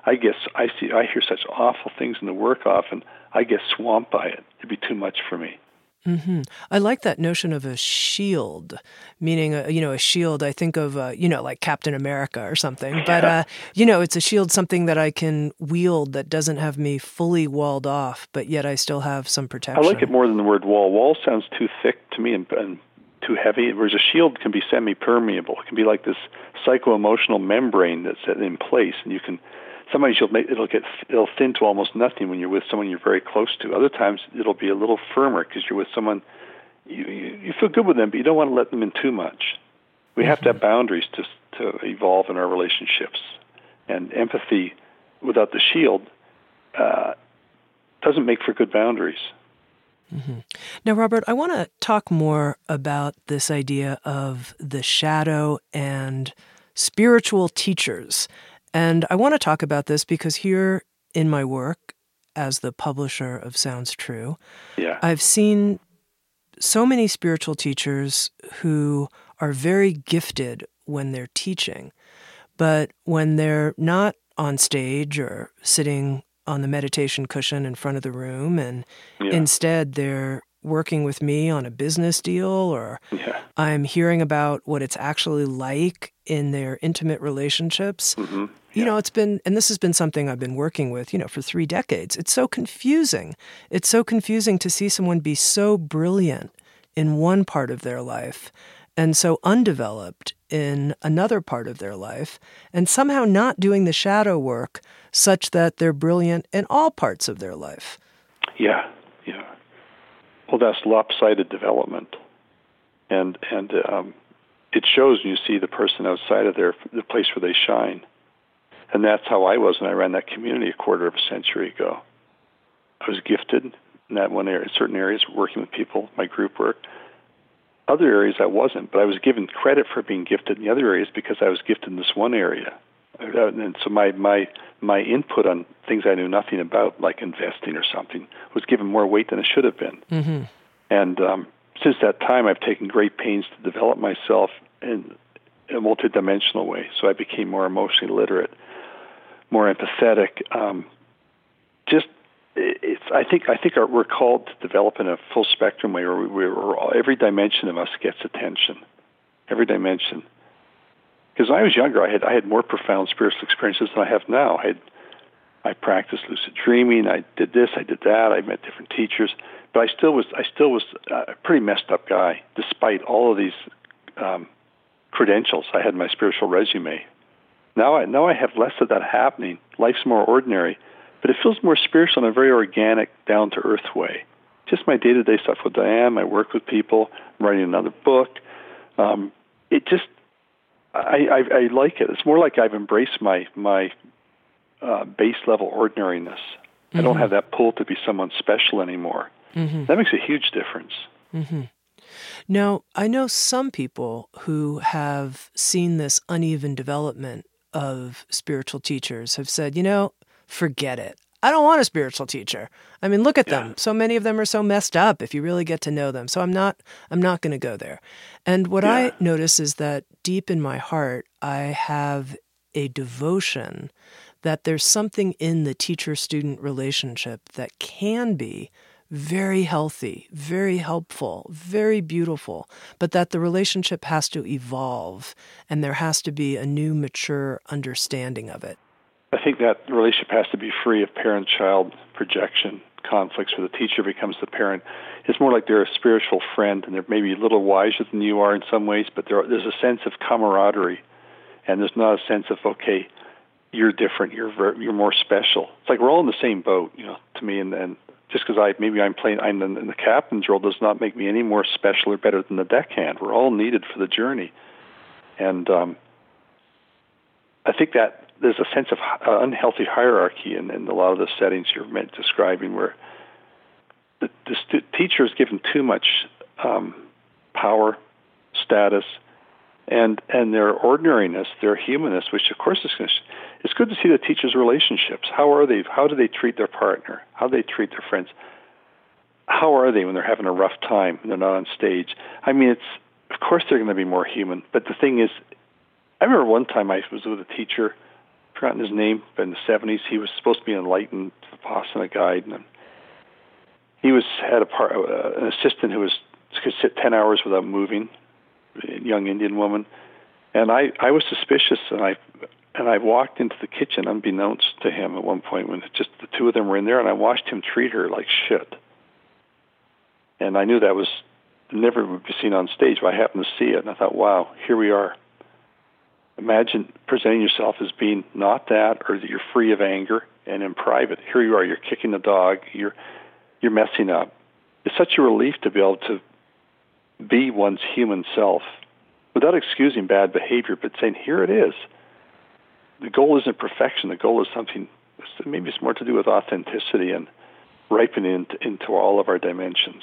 I guess I see I hear such awful things in the work often, I get swamped by it. It'd be too much for me. Mm-hmm. I like that notion of a shield, meaning, a, you know, a shield, I think of, uh, you know, like Captain America or something. Yeah. But, uh, you know, it's a shield, something that I can wield that doesn't have me fully walled off, but yet I still have some protection. I like it more than the word wall. Wall sounds too thick to me and, and too heavy, whereas a shield can be semi-permeable. It can be like this psycho-emotional membrane that's in place, and you can, sometimes you'll make, it'll get, it'll thin to almost nothing when you're with someone you're very close to. Other times it'll be a little firmer because you're with someone, you, you, you feel good with them, but you don't want to let them in too much. We have to have boundaries to to evolve in our relationships, and empathy without the shield uh, doesn't make for good boundaries. Mm-hmm. Now, Robert, I want to talk more about this idea of the shadow and spiritual teachers. And I want to talk about this because here in my work as the publisher of Sounds True, yeah. I've seen so many spiritual teachers who are very gifted when they're teaching, but when they're not on stage or sitting on the meditation cushion in front of the room, and yeah. instead they're working with me on a business deal, or yeah. I'm hearing about what it's actually like in their intimate relationships. Mm-hmm. You yeah. know, it's been, and this has been something I've been working with, you know, for three decades. It's so confusing. It's so confusing to see someone be so brilliant in one part of their life and so undeveloped in another part of their life, and somehow not doing the shadow work such that they're brilliant in all parts of their life. Yeah, yeah. Well, that's lopsided development, and and um, it shows when you see the person outside of their the place where they shine. And that's how I was when I ran that community a quarter of a century ago. I was gifted in that one area, certain areas, working with people, my group work. Other areas I wasn't, but I was given credit for being gifted in the other areas because I was gifted in this one area. And so my, my, my input on things I knew nothing about, like investing or something, was given more weight than it should have been. Mm-hmm. And um, since that time, I've taken great pains to develop myself in a multidimensional way. So I became more emotionally literate, more empathetic. Um, just, it's. I think. I think our, we're called to develop in a full spectrum way, where, we, where we're all, every dimension of us gets attention, every dimension. Because when I was younger, I had I had more profound spiritual experiences than I have now. I had, I practiced lucid dreaming. I did this. I did that. I met different teachers. But I still was. I still was a pretty messed up guy, despite all of these um, credentials. I had my spiritual resume. Now I now I have less of that happening. Life's more ordinary, but it feels more spiritual in a very organic, down-to-earth way. Just my day-to-day stuff with Diane, my work with people, I'm writing another book. Um, it just, I, I, I like it. It's more like I've embraced my my uh, base-level ordinariness. Mm-hmm. I don't have that pull to be someone special anymore. Mm-hmm. That makes a huge difference. Mm-hmm. Now, I know some people who have seen this uneven development of spiritual teachers have said, you know, forget it. I don't want a spiritual teacher. I mean, look at yeah. them. So many of them are so messed up if you really get to know them. So I'm not I'm not going to go there. And what yeah. I notice is that deep in my heart, I have a devotion that there's something in the teacher-student relationship that can be very healthy, very helpful, very beautiful, but that the relationship has to evolve and there has to be a new, mature understanding of it. I think that relationship has to be free of parent-child projection conflicts where the teacher becomes the parent. It's more like they're a spiritual friend, and they're maybe a little wiser than you are in some ways, but there, there's a sense of camaraderie, and there's not a sense of, okay, you're different, you're ver- you're more special. It's like we're all in the same boat, you know, to me, and, and just because I maybe I'm playing I'm in the captain's role does not make me any more special or better than the deckhand. We're all needed for the journey, and um, I think that there's a sense of unhealthy hierarchy in, in a lot of the settings you're meant describing where the, the stu- teacher is given too much um, power, status, and and their ordinariness, their humanness, which of course is gonna, it's good to see the teacher's relationships. How are they? How do they treat their partner? How do they treat their friends? How are they when they're having a rough time and they're not on stage? I mean, it's of course they're going to be more human, but the thing is, I remember one time I was with a teacher, forgotten his name, but in the seventies, he was supposed to be an enlightened Vipassana guide, and he was had a part, uh, an assistant who was could sit ten hours without moving, a young Indian woman, and I, I was suspicious, and I and I walked into the kitchen unbeknownst to him at one point when just the two of them were in there, and I watched him treat her like shit, and I knew that was never would be seen on stage, but I happened to see it, and I thought, wow, here we are. Imagine presenting yourself as being not that, or that you're free of anger and in private. Here you are, you're kicking the dog, you're you're messing up. It's such a relief to be able to be one's human self without excusing bad behavior, but saying, here it is. The goal isn't perfection. The goal is something, maybe it's more to do with authenticity and ripening into all of our dimensions.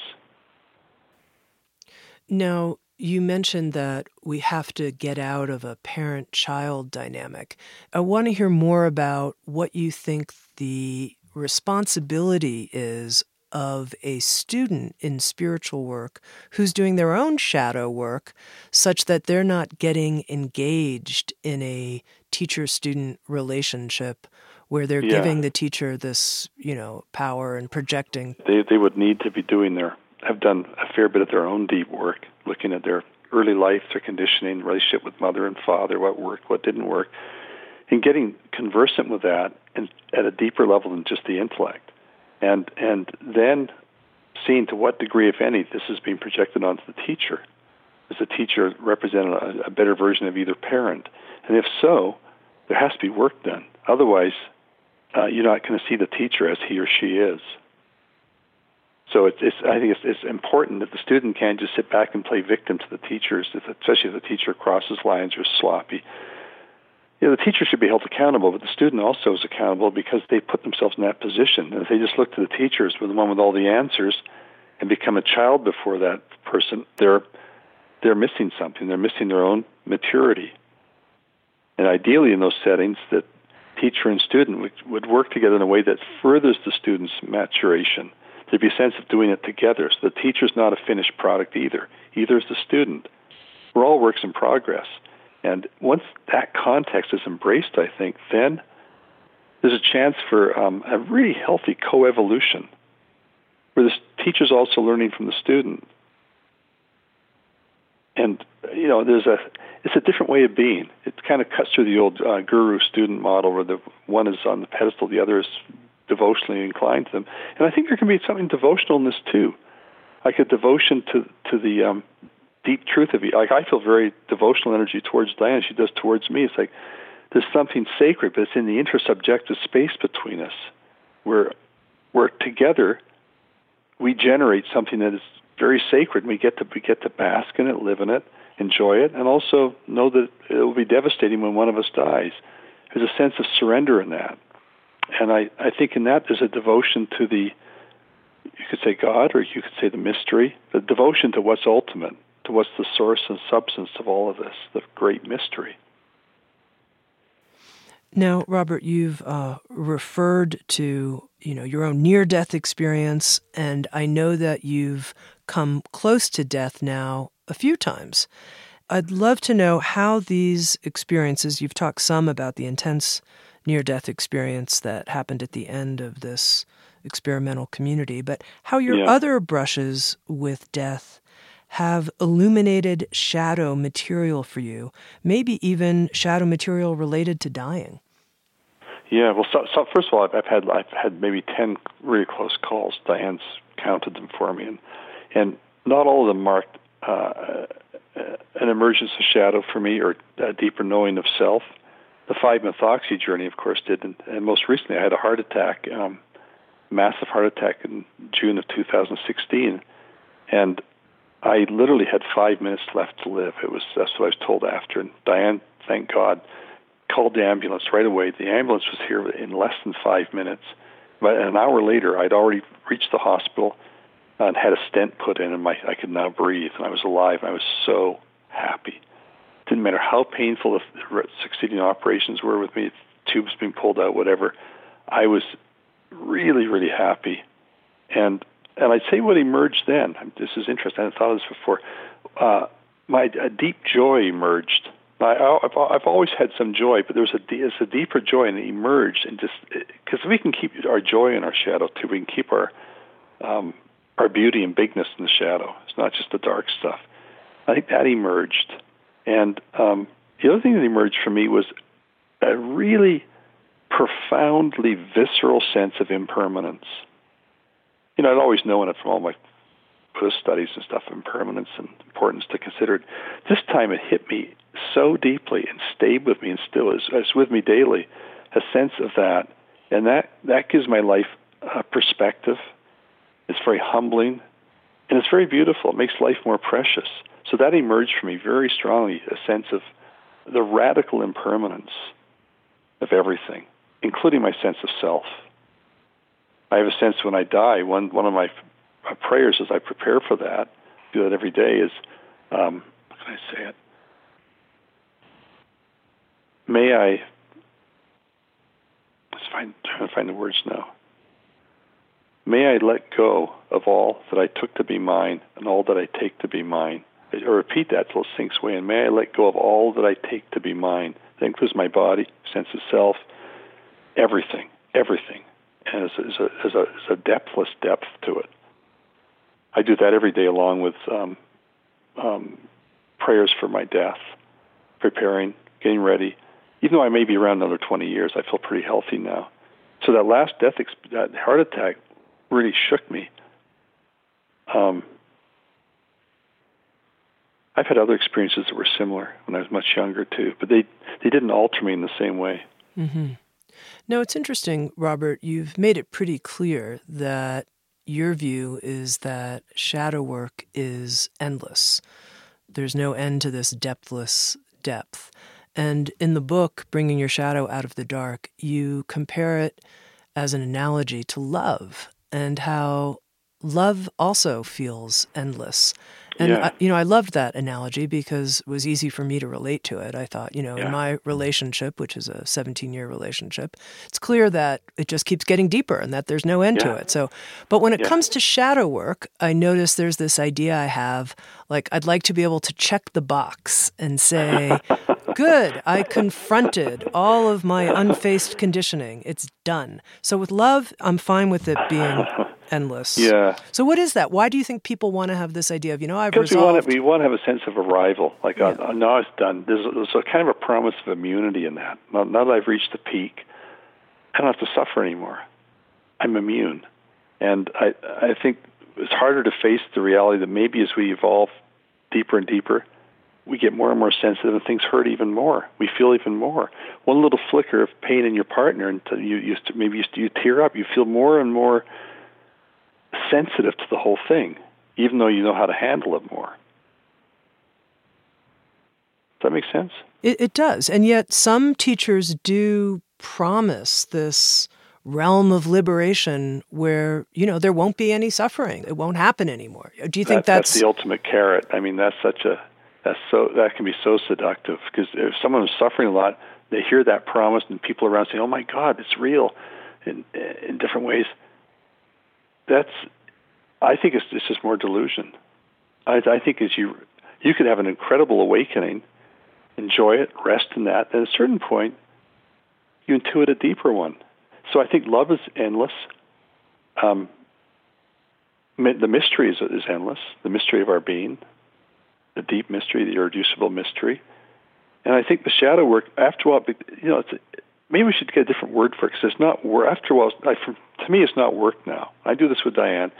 No. You mentioned that we have to get out of a parent-child dynamic. I want to hear more about what you think the responsibility is of a student in spiritual work who's doing their own shadow work such that they're not getting engaged in a teacher-student relationship where they're yeah. giving the teacher this, you know, power and projecting. They they would need to be doing their, have done a fair bit of their own deep work, looking at their early life, their conditioning, relationship with mother and father, what worked, what didn't work, and getting conversant with that and at a deeper level than just the intellect. And and then seeing to what degree, if any, this is being projected onto the teacher. Does the teacher represent a, a better version of either parent? And if so, there has to be work done. Otherwise, uh, you're not going to see the teacher as he or she is. So it's, it's I think it's, it's important that the student can't just sit back and play victim to the teachers, especially if the teacher crosses lines or is sloppy. You know, the teacher should be held accountable, but the student also is accountable because they put themselves in that position. And if they just look to the teacher as the one with all the answers and become a child before that person, they're they're missing something. They're missing their own maturity. And ideally in those settings, that teacher and student would, would work together in a way that furthers the student's maturation. There'd be a sense of doing it together. So the teacher's not a finished product either. Either is the student. We're all works in progress. And once that context is embraced, I think, then there's a chance for um, a really healthy co-evolution where the teacher's also learning from the student. And, you know, there's a it's a different way of being. It kind of cuts through the old uh, guru-student model where the one is on the pedestal, the other is devotionally inclined to them. And I think there can be something devotional in this too, like a devotion to, to the... Um, deep truth of you. Like, I feel very devotional energy towards Diane. She does towards me. It's like there's something sacred, but it's in the intersubjective space between us where, where together we generate something that is very sacred, and we get to we get to bask in it, live in it, enjoy it, and also know that it will be devastating when one of us dies. There's a sense of surrender in that. And I, I think in that there's a devotion to the, you could say God, or you could say the mystery, the devotion to what's ultimate. What's the source and substance of all of this, the great mystery. Now, Robert, you've uh, referred to, you know, your own near-death experience, and I know that you've come close to death now a few times. I'd love to know how these experiences, you've talked some about the intense near-death experience that happened at the end of this experimental community, but how your yeah. other brushes with death have illuminated shadow material for you, maybe even shadow material related to dying. Yeah, well, so, so first of all, I've, I've had I've had maybe ten really close calls. Diane's counted them for me, and and not all of them marked uh, an emergence of shadow for me or a deeper knowing of self. The five methoxy journey, of course, did, and, and most recently, I had a heart attack, um, massive heart attack in June of two thousand sixteen, and I literally had five minutes left to live. It was that's what I was told after. And Diane, thank God, called the ambulance right away. The ambulance was here in less than five minutes. But an hour later, I'd already reached the hospital and had a stent put in, and my I could now breathe. And I was alive. And I was so happy. It didn't matter how painful the succeeding operations were with me, tubes being pulled out, whatever. I was really, really happy. And And I'd say what emerged then, this is interesting, I hadn't thought of this before, uh, my a deep joy emerged. I, I've, I've always had some joy, but there was a, it's a deeper joy, and it emerged. And just because we can keep our joy in our shadow, too. We can keep our um, our beauty and bigness in the shadow. It's not just the dark stuff. I think that emerged. And um, the other thing that emerged for me was a really profoundly visceral sense of impermanence. You know, I'd always known it from all my Buddhist studies and stuff, impermanence and importance to consider it. This time it hit me so deeply and stayed with me and still is, is with me daily, a sense of that. And that, that gives my life a perspective. It's very humbling, and it's very beautiful. It makes life more precious. So that emerged for me very strongly, a sense of the radical impermanence of everything, including my sense of self. I have a sense when I die, one one of my prayers as I prepare for that, do that every day, is, um, how can I say it? May I, let's find, I'm trying to find the words now. May I let go of all that I took to be mine and all that I take to be mine. I repeat that till it sinks away. And may I let go of all that I take to be mine. That includes my body, sense of self, everything, everything. And it's, it's, a, it's, a, it's a depthless depth to it. I do that every day along with um, um, prayers for my death, preparing, getting ready. Even though I may be around another twenty years, I feel pretty healthy now. So that last death, exp- that heart attack really shook me. Um, I've had other experiences that were similar when I was much younger too, but they, they didn't alter me in the same way. Mm-hmm. Now, it's interesting, Robert, you've made it pretty clear that your view is that shadow work is endless. There's no end to this depthless depth. And in the book, Bringing Your Shadow Out of the Dark, you compare it as an analogy to love and how love also feels endless. And, yeah. I, you know, I loved that analogy because it was easy for me to relate to it. I thought, you know, yeah. in my relationship, which is a seventeen-year relationship, it's clear that it just keeps getting deeper and that there's no end yeah. to it. So, but when it yeah. comes to shadow work, I notice there's this idea I have, like, I'd like to be able to check the box and say, good, I confronted all of my unfaced conditioning. It's done. So with love, I'm fine with it being endless. Yeah. So what is that? Why do you think people want to have this idea of, you know, I've because resolved? Because we, we want to have a sense of arrival. Like, yeah. oh, now it's done. There's, there's a kind of a promise of immunity in that. Now, now that I've reached the peak, I don't have to suffer anymore. I'm immune. And I, I think it's harder to face the reality that maybe as we evolve deeper and deeper, we get more and more sensitive and things hurt even more. We feel even more. One little flicker of pain in your partner, and you, you maybe you tear up. You feel more and more sensitive to the whole thing, even though you know how to handle it more. Does that make sense? It, it does. And yet some teachers do promise this realm of liberation where, you know, there won't be any suffering. It won't happen anymore. Do you think that, that's... That's the ultimate carrot. I mean, that's such a... That's so that can be so seductive, because if someone is suffering a lot, they hear that promise and people around say, oh my God, it's real in, in different ways. That's, I think it's, it's just more delusion. I, I think as you, you could have an incredible awakening, enjoy it, rest in that. At a certain point, you intuit a deeper one. So I think love is endless. Um, the mystery is, is endless, the mystery of our being, the deep mystery, the irreducible mystery. And I think the shadow work, after a while, you know, it's a, maybe we should get a different word for it, because it's not work. After a while, it's, like, for, to me, it's not work now. I do this with Diane.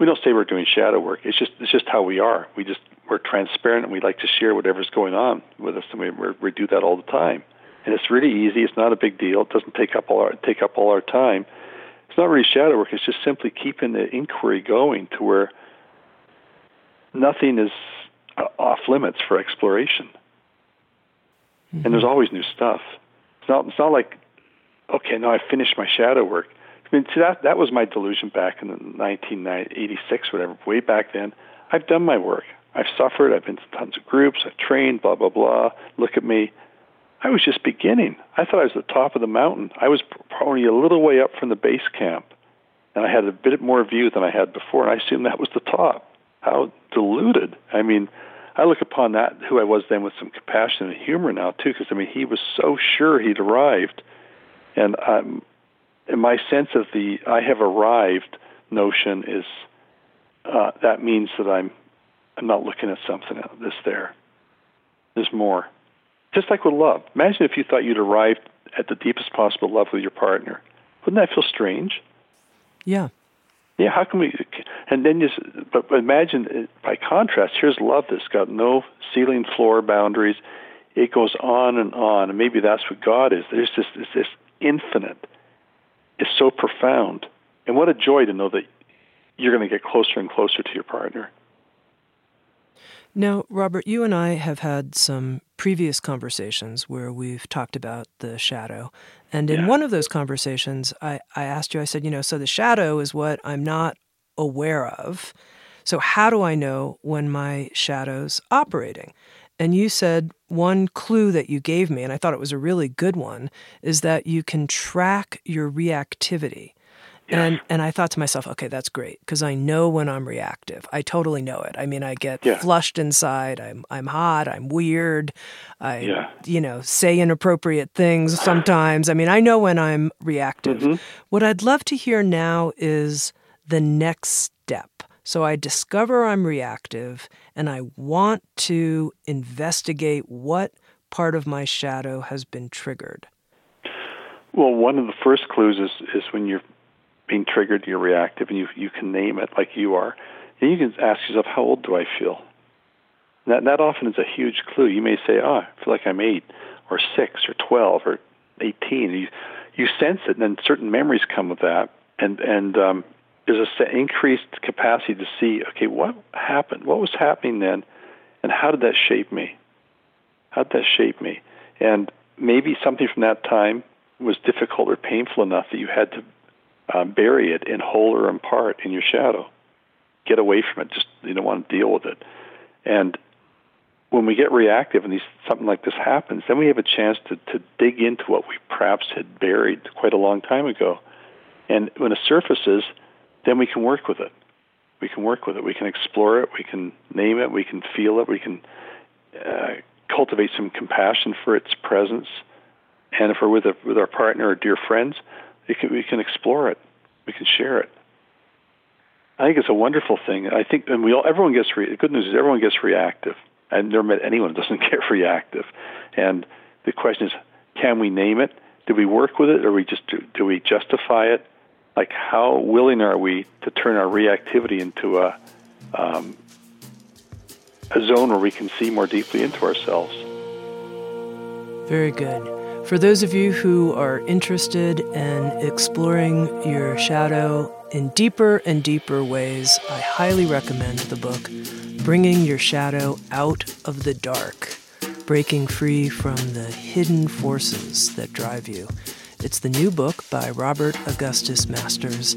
We don't say we're doing shadow work. It's just it's just how we are. We just, we're transparent, and we like to share whatever's going on with us, and we we're, we do that all the time. And it's really easy. It's not a big deal. It doesn't take up all our take up all our time. It's not really shadow work. It's just simply keeping the inquiry going to where nothing is off limits for exploration. Mm-hmm. And there's always new stuff. It's not, it's not like, okay, now I finished my shadow work. I mean, see, that, that was my delusion back in nineteen eighty-six, whatever, way back then. I've done my work. I've suffered. I've been to tons of groups. I've trained, blah, blah, blah. Look at me. I was just beginning. I thought I was at the top of the mountain. I was probably a little way up from the base camp, and I had a bit more view than I had before, and I assumed that was the top. How deluded. I mean, I look upon that, who I was then, with some compassion and humor now, too, because, I mean, he was so sure he'd arrived. And um, in my sense of the I have arrived notion is uh, that means that I'm I'm not looking at something that's there. There's more. Just like with love. Imagine if you thought you'd arrived at the deepest possible love with your partner. Wouldn't that feel strange? Yeah. Yeah, how can we, and then just, but imagine, by contrast, here's love that's got no ceiling, floor, boundaries. It goes on and on, and maybe that's what God is. There's just this, this infinite. It's so profound. And what a joy to know that you're going to get closer and closer to your partner. Now, Robert, you and I have had some previous conversations where we've talked about the shadow. And in yeah. one of those conversations, I, I asked you, I said, you know, so the shadow is what I'm not aware of. So how do I know when my shadow's operating? And you said one clue that you gave me, and I thought it was a really good one, is that you can track your reactivity. Yes. And and I thought to myself, okay, that's great, because I know when I'm reactive. I totally know it. I mean, I get yeah. flushed inside. I'm I'm hot. I'm weird. I yeah. you know say inappropriate things sometimes. I mean, I know when I'm reactive. Mm-hmm. What I'd love to hear now is the next step. So I discover I'm reactive, and I want to investigate what part of my shadow has been triggered. Well, one of the first clues is, is when you're being triggered, you're reactive, and you you can name it like you are. And you can ask yourself, how old do I feel? And that, and that often is a huge clue. You may say, oh, I feel like I'm eight or six or twelve or eighteen. You, you sense it, and then certain memories come with that. And, and um, there's an increased capacity to see, okay, what happened? What was happening then? And how did that shape me? How did that shape me? And maybe something from that time was difficult or painful enough that you had to um, bury it in whole or in part in your shadow. Get away from it. Just you don't want to deal with it. And when we get reactive and these, something like this happens, then we have a chance to, to dig into what we perhaps had buried quite a long time ago. And when it surfaces, then we can work with it. We can work with it. We can explore it. We can name it. We can feel it. We can uh, cultivate some compassion for its presence. And if we're with, a, with our partner or dear friends, we can, we can explore it. We can share it. I think it's a wonderful thing. I think, and we all, everyone gets, re- the good news is everyone gets reactive. I've never met anyone who doesn't get reactive. And the question is, can we name it? Do we work with it, or we just do, do we justify it? Like, how willing are we to turn our reactivity into a, um, a zone where we can see more deeply into ourselves? Very good. For those of you who are interested in exploring your shadow in deeper and deeper ways, I highly recommend the book, Bringing Your Shadow Out of the Dark, Breaking Free from the Hidden Forces That Drive You. It's the new book by Robert Augustus Masters,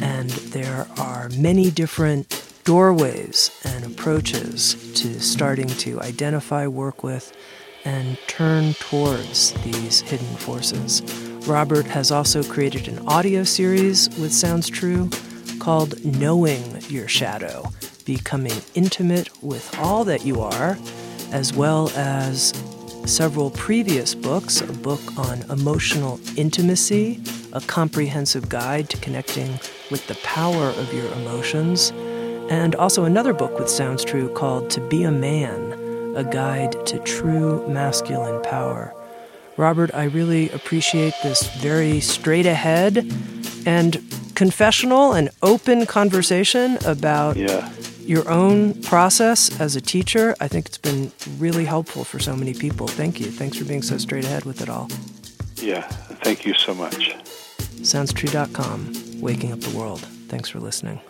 and there are many different doorways and approaches to starting to identify, work with, and turn towards these hidden forces. Robert has also created an audio series with Sounds True called Knowing Your Shadow, Becoming Intimate with All That You Are, as well as several previous books, a book on emotional intimacy, a comprehensive guide to connecting with the power of your emotions, and also another book with Sounds True called To Be a Man, A Guide to True Masculine Power. Robert, I really appreciate this very straight ahead and confessional and open conversation about yeah. your own process as a teacher. I think it's been really helpful for so many people. Thank you. Thanks for being so straight ahead with it all. Yeah, thank you so much. sounds true dot com, Waking Up the World. Thanks for listening.